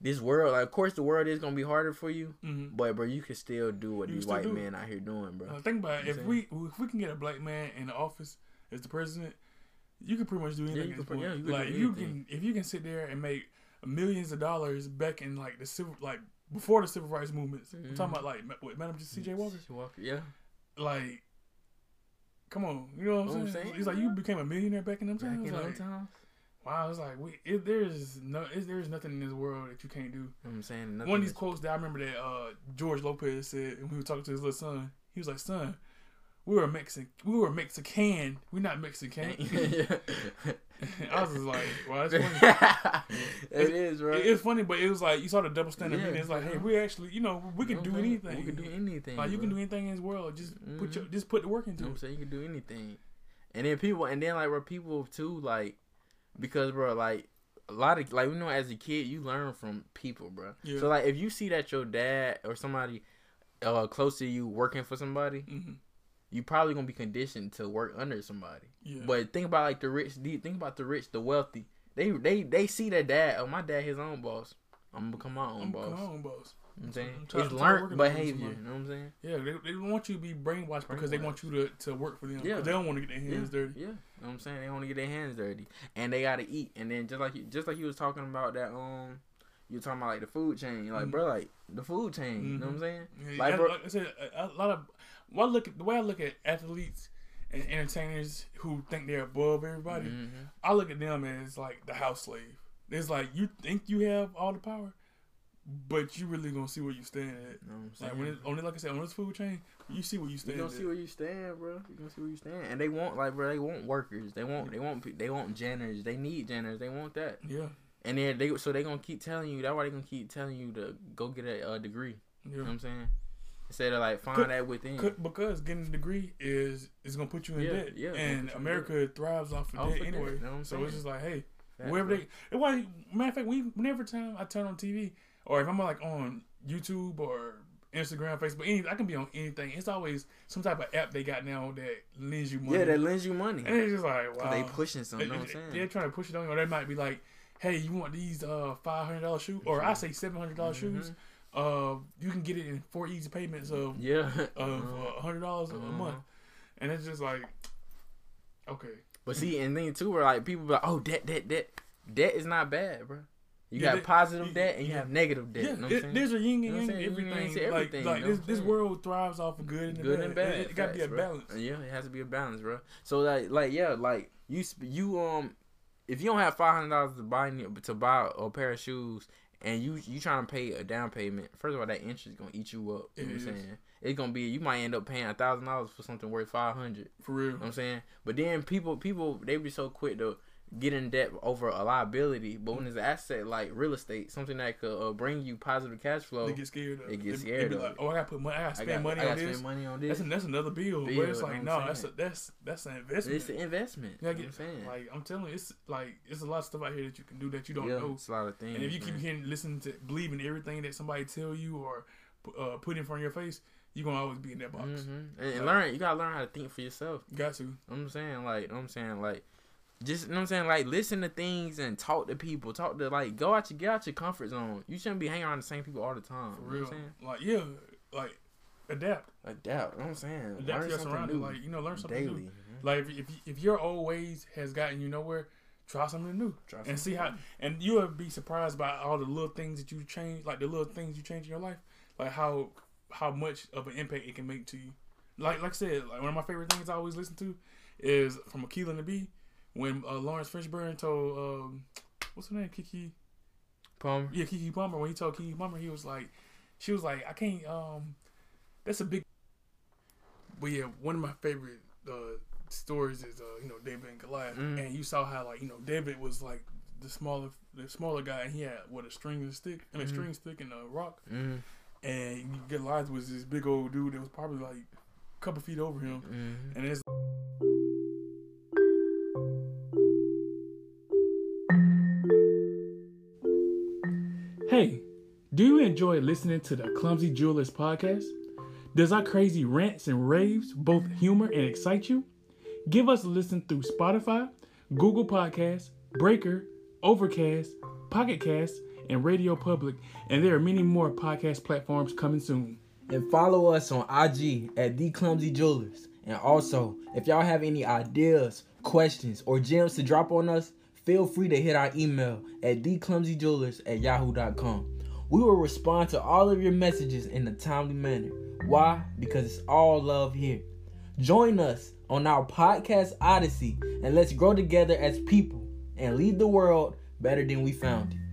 this world, like, of course the world is gonna be harder for you, but bro, you can still do what these white men out here doing, bro. Think about it. If we can get a black man in the office as the president, you can pretty much do anything. If you can sit there and make millions of dollars back in like the civil, like before the civil rights movements. I'm talking about like Madam C.J. Walker. Yeah. Like, come on, you know what I'm saying? It's like you became a millionaire back in them times. Wow, it's like there's nothing in this world that you can't do. I'm saying nothing. One of these quotes that I remember that George Lopez said, and we were talking to his little son. He was like, "Son, we were Mexican. We're not Mexican." I was just like, "Wow, that's funny." It is, right? It's funny, but it was like you saw the double standard. Yeah, it's like, hey, we actually, we can do anything. We can do anything. Like, you can do anything in this world. Just put the work into it. I'm saying you can do anything, and then people too. Because, bro, like, a lot of, like, as a kid, you learn from people, bro. Yeah. So, like, if you see that your dad or somebody close to you working for somebody, you probably going to be conditioned to work under somebody. Yeah. But think about, like, the rich, the wealthy. They see their dad, oh, my dad his own boss. I'm going to become my own boss. You know what I'm saying? It's learned behavior. You know what I'm saying? Yeah, they want you to be brainwashed because they want you to work for them. Yeah. They don't want to get their hands dirty. Yeah, you know what I'm saying? They want to get their hands dirty. And they got to eat. And then just like you was talking about that, you were talking about like the food chain. Like, bro, like the food chain. You know what I'm saying? Yeah, like, bro, I said, the way I look at athletes and entertainers who think they're above everybody, I look at them as like the house slave. It's like, you think you have all the power, but you really gonna see where you stand at. You know what I'm saying? Like, on this food chain, you see where you stand. You gonna see where you stand, bro. You gonna see where you stand. And they want workers. They want janitors. They need janitors. They want that. Yeah. And then they gonna keep telling you. That's why they gonna keep telling you to go get a degree. Yeah. You know what I'm saying? Instead of like find that within. Because getting a degree is gonna put you in debt. Yeah. And America thrives off of debt anyway. You know what I'm saying? So it's just like, hey, matter of fact, whenever time I turn on TV. Or if I'm like on YouTube or Instagram, Facebook, I can be on anything. It's always some type of app they got now that lends you money. Yeah, that lends you money. And it's just like, wow. They pushing something, you know what I'm saying? They're trying to push it on you. Or they might be like, hey, you want these $500 shoes? Or I say $700 shoes. You can get it in 4 easy payments of $100 a month. And it's just like, okay. But see, and then too, where like people be like, oh, debt. Debt is not bad, bro. You got positive debt and you have negative debt. Yeah, you know what I'm saying? There's a yin and yang. Everything. Like, you know this world thrives off of good and bad. It got to be a balance. Yeah, it has to be a balance, bro. So like you if you don't have $500 to buy a pair of shoes and you trying to pay a down payment, first of all, that interest is gonna eat you up. You know what I'm saying? It's gonna be you might end up paying $1,000 for something worth $500. For real. You know what I'm saying? But then people they be so quick to get in debt over a liability, but when it's an asset like real estate, something that could bring you positive cash flow, they get scared. They be like, "Oh, I gotta spend money on this." That's another bill. But it's like, no, that's an investment. It's an investment. You know saying? Like I'm telling you, it's a lot of stuff out here that you can do that you don't know. It's a lot of things. And if you keep believing everything that somebody tell you or put in front of your face, you're going to always be in that box. You gotta learn how to think for yourself. Got to. Listen to things and talk to people. Get out your comfort zone. You shouldn't be hanging around the same people all the time. For real. What I'm saying? Adapt. You know what I'm saying? Adapt to your surroundings. Learn something daily. New. Like, if your old ways has gotten you nowhere, try something new. And you'll be surprised by all the little things that you change, like the little things you change in your life, like how much of an impact it can make to you. Like I said, like one of my favorite things I always listen to is from Akilah and the Bee. When Lawrence Fishburne told, what's her name, Kiki? Palmer. Yeah, Kiki Palmer. When he told Kiki Palmer, she was like, I can't, that's a big. But yeah, one of my favorite stories is, David and Goliath. And you saw how, David was like the smaller guy, and he had, a string stick and a rock. And Goliath was this big old dude that was probably like a couple feet over him. And it's hey, do you enjoy listening to the Clumsy Jewelers podcast? Does our crazy rants and raves both humor and excite you? Give us a listen through Spotify, Google Podcasts, Breaker, Overcast, Pocket Casts, and Radio Public, and there are many more podcast platforms coming soon. And follow us on IG at The Clumsy Jewelers. And also, if y'all have any ideas, questions, or gems to drop on us, feel free to hit our email at theclumsyjewelers@yahoo.com. We will respond to all of your messages in a timely manner. Why? Because it's all love here. Join us on our podcast odyssey, and let's grow together as people and leave the world better than we found it.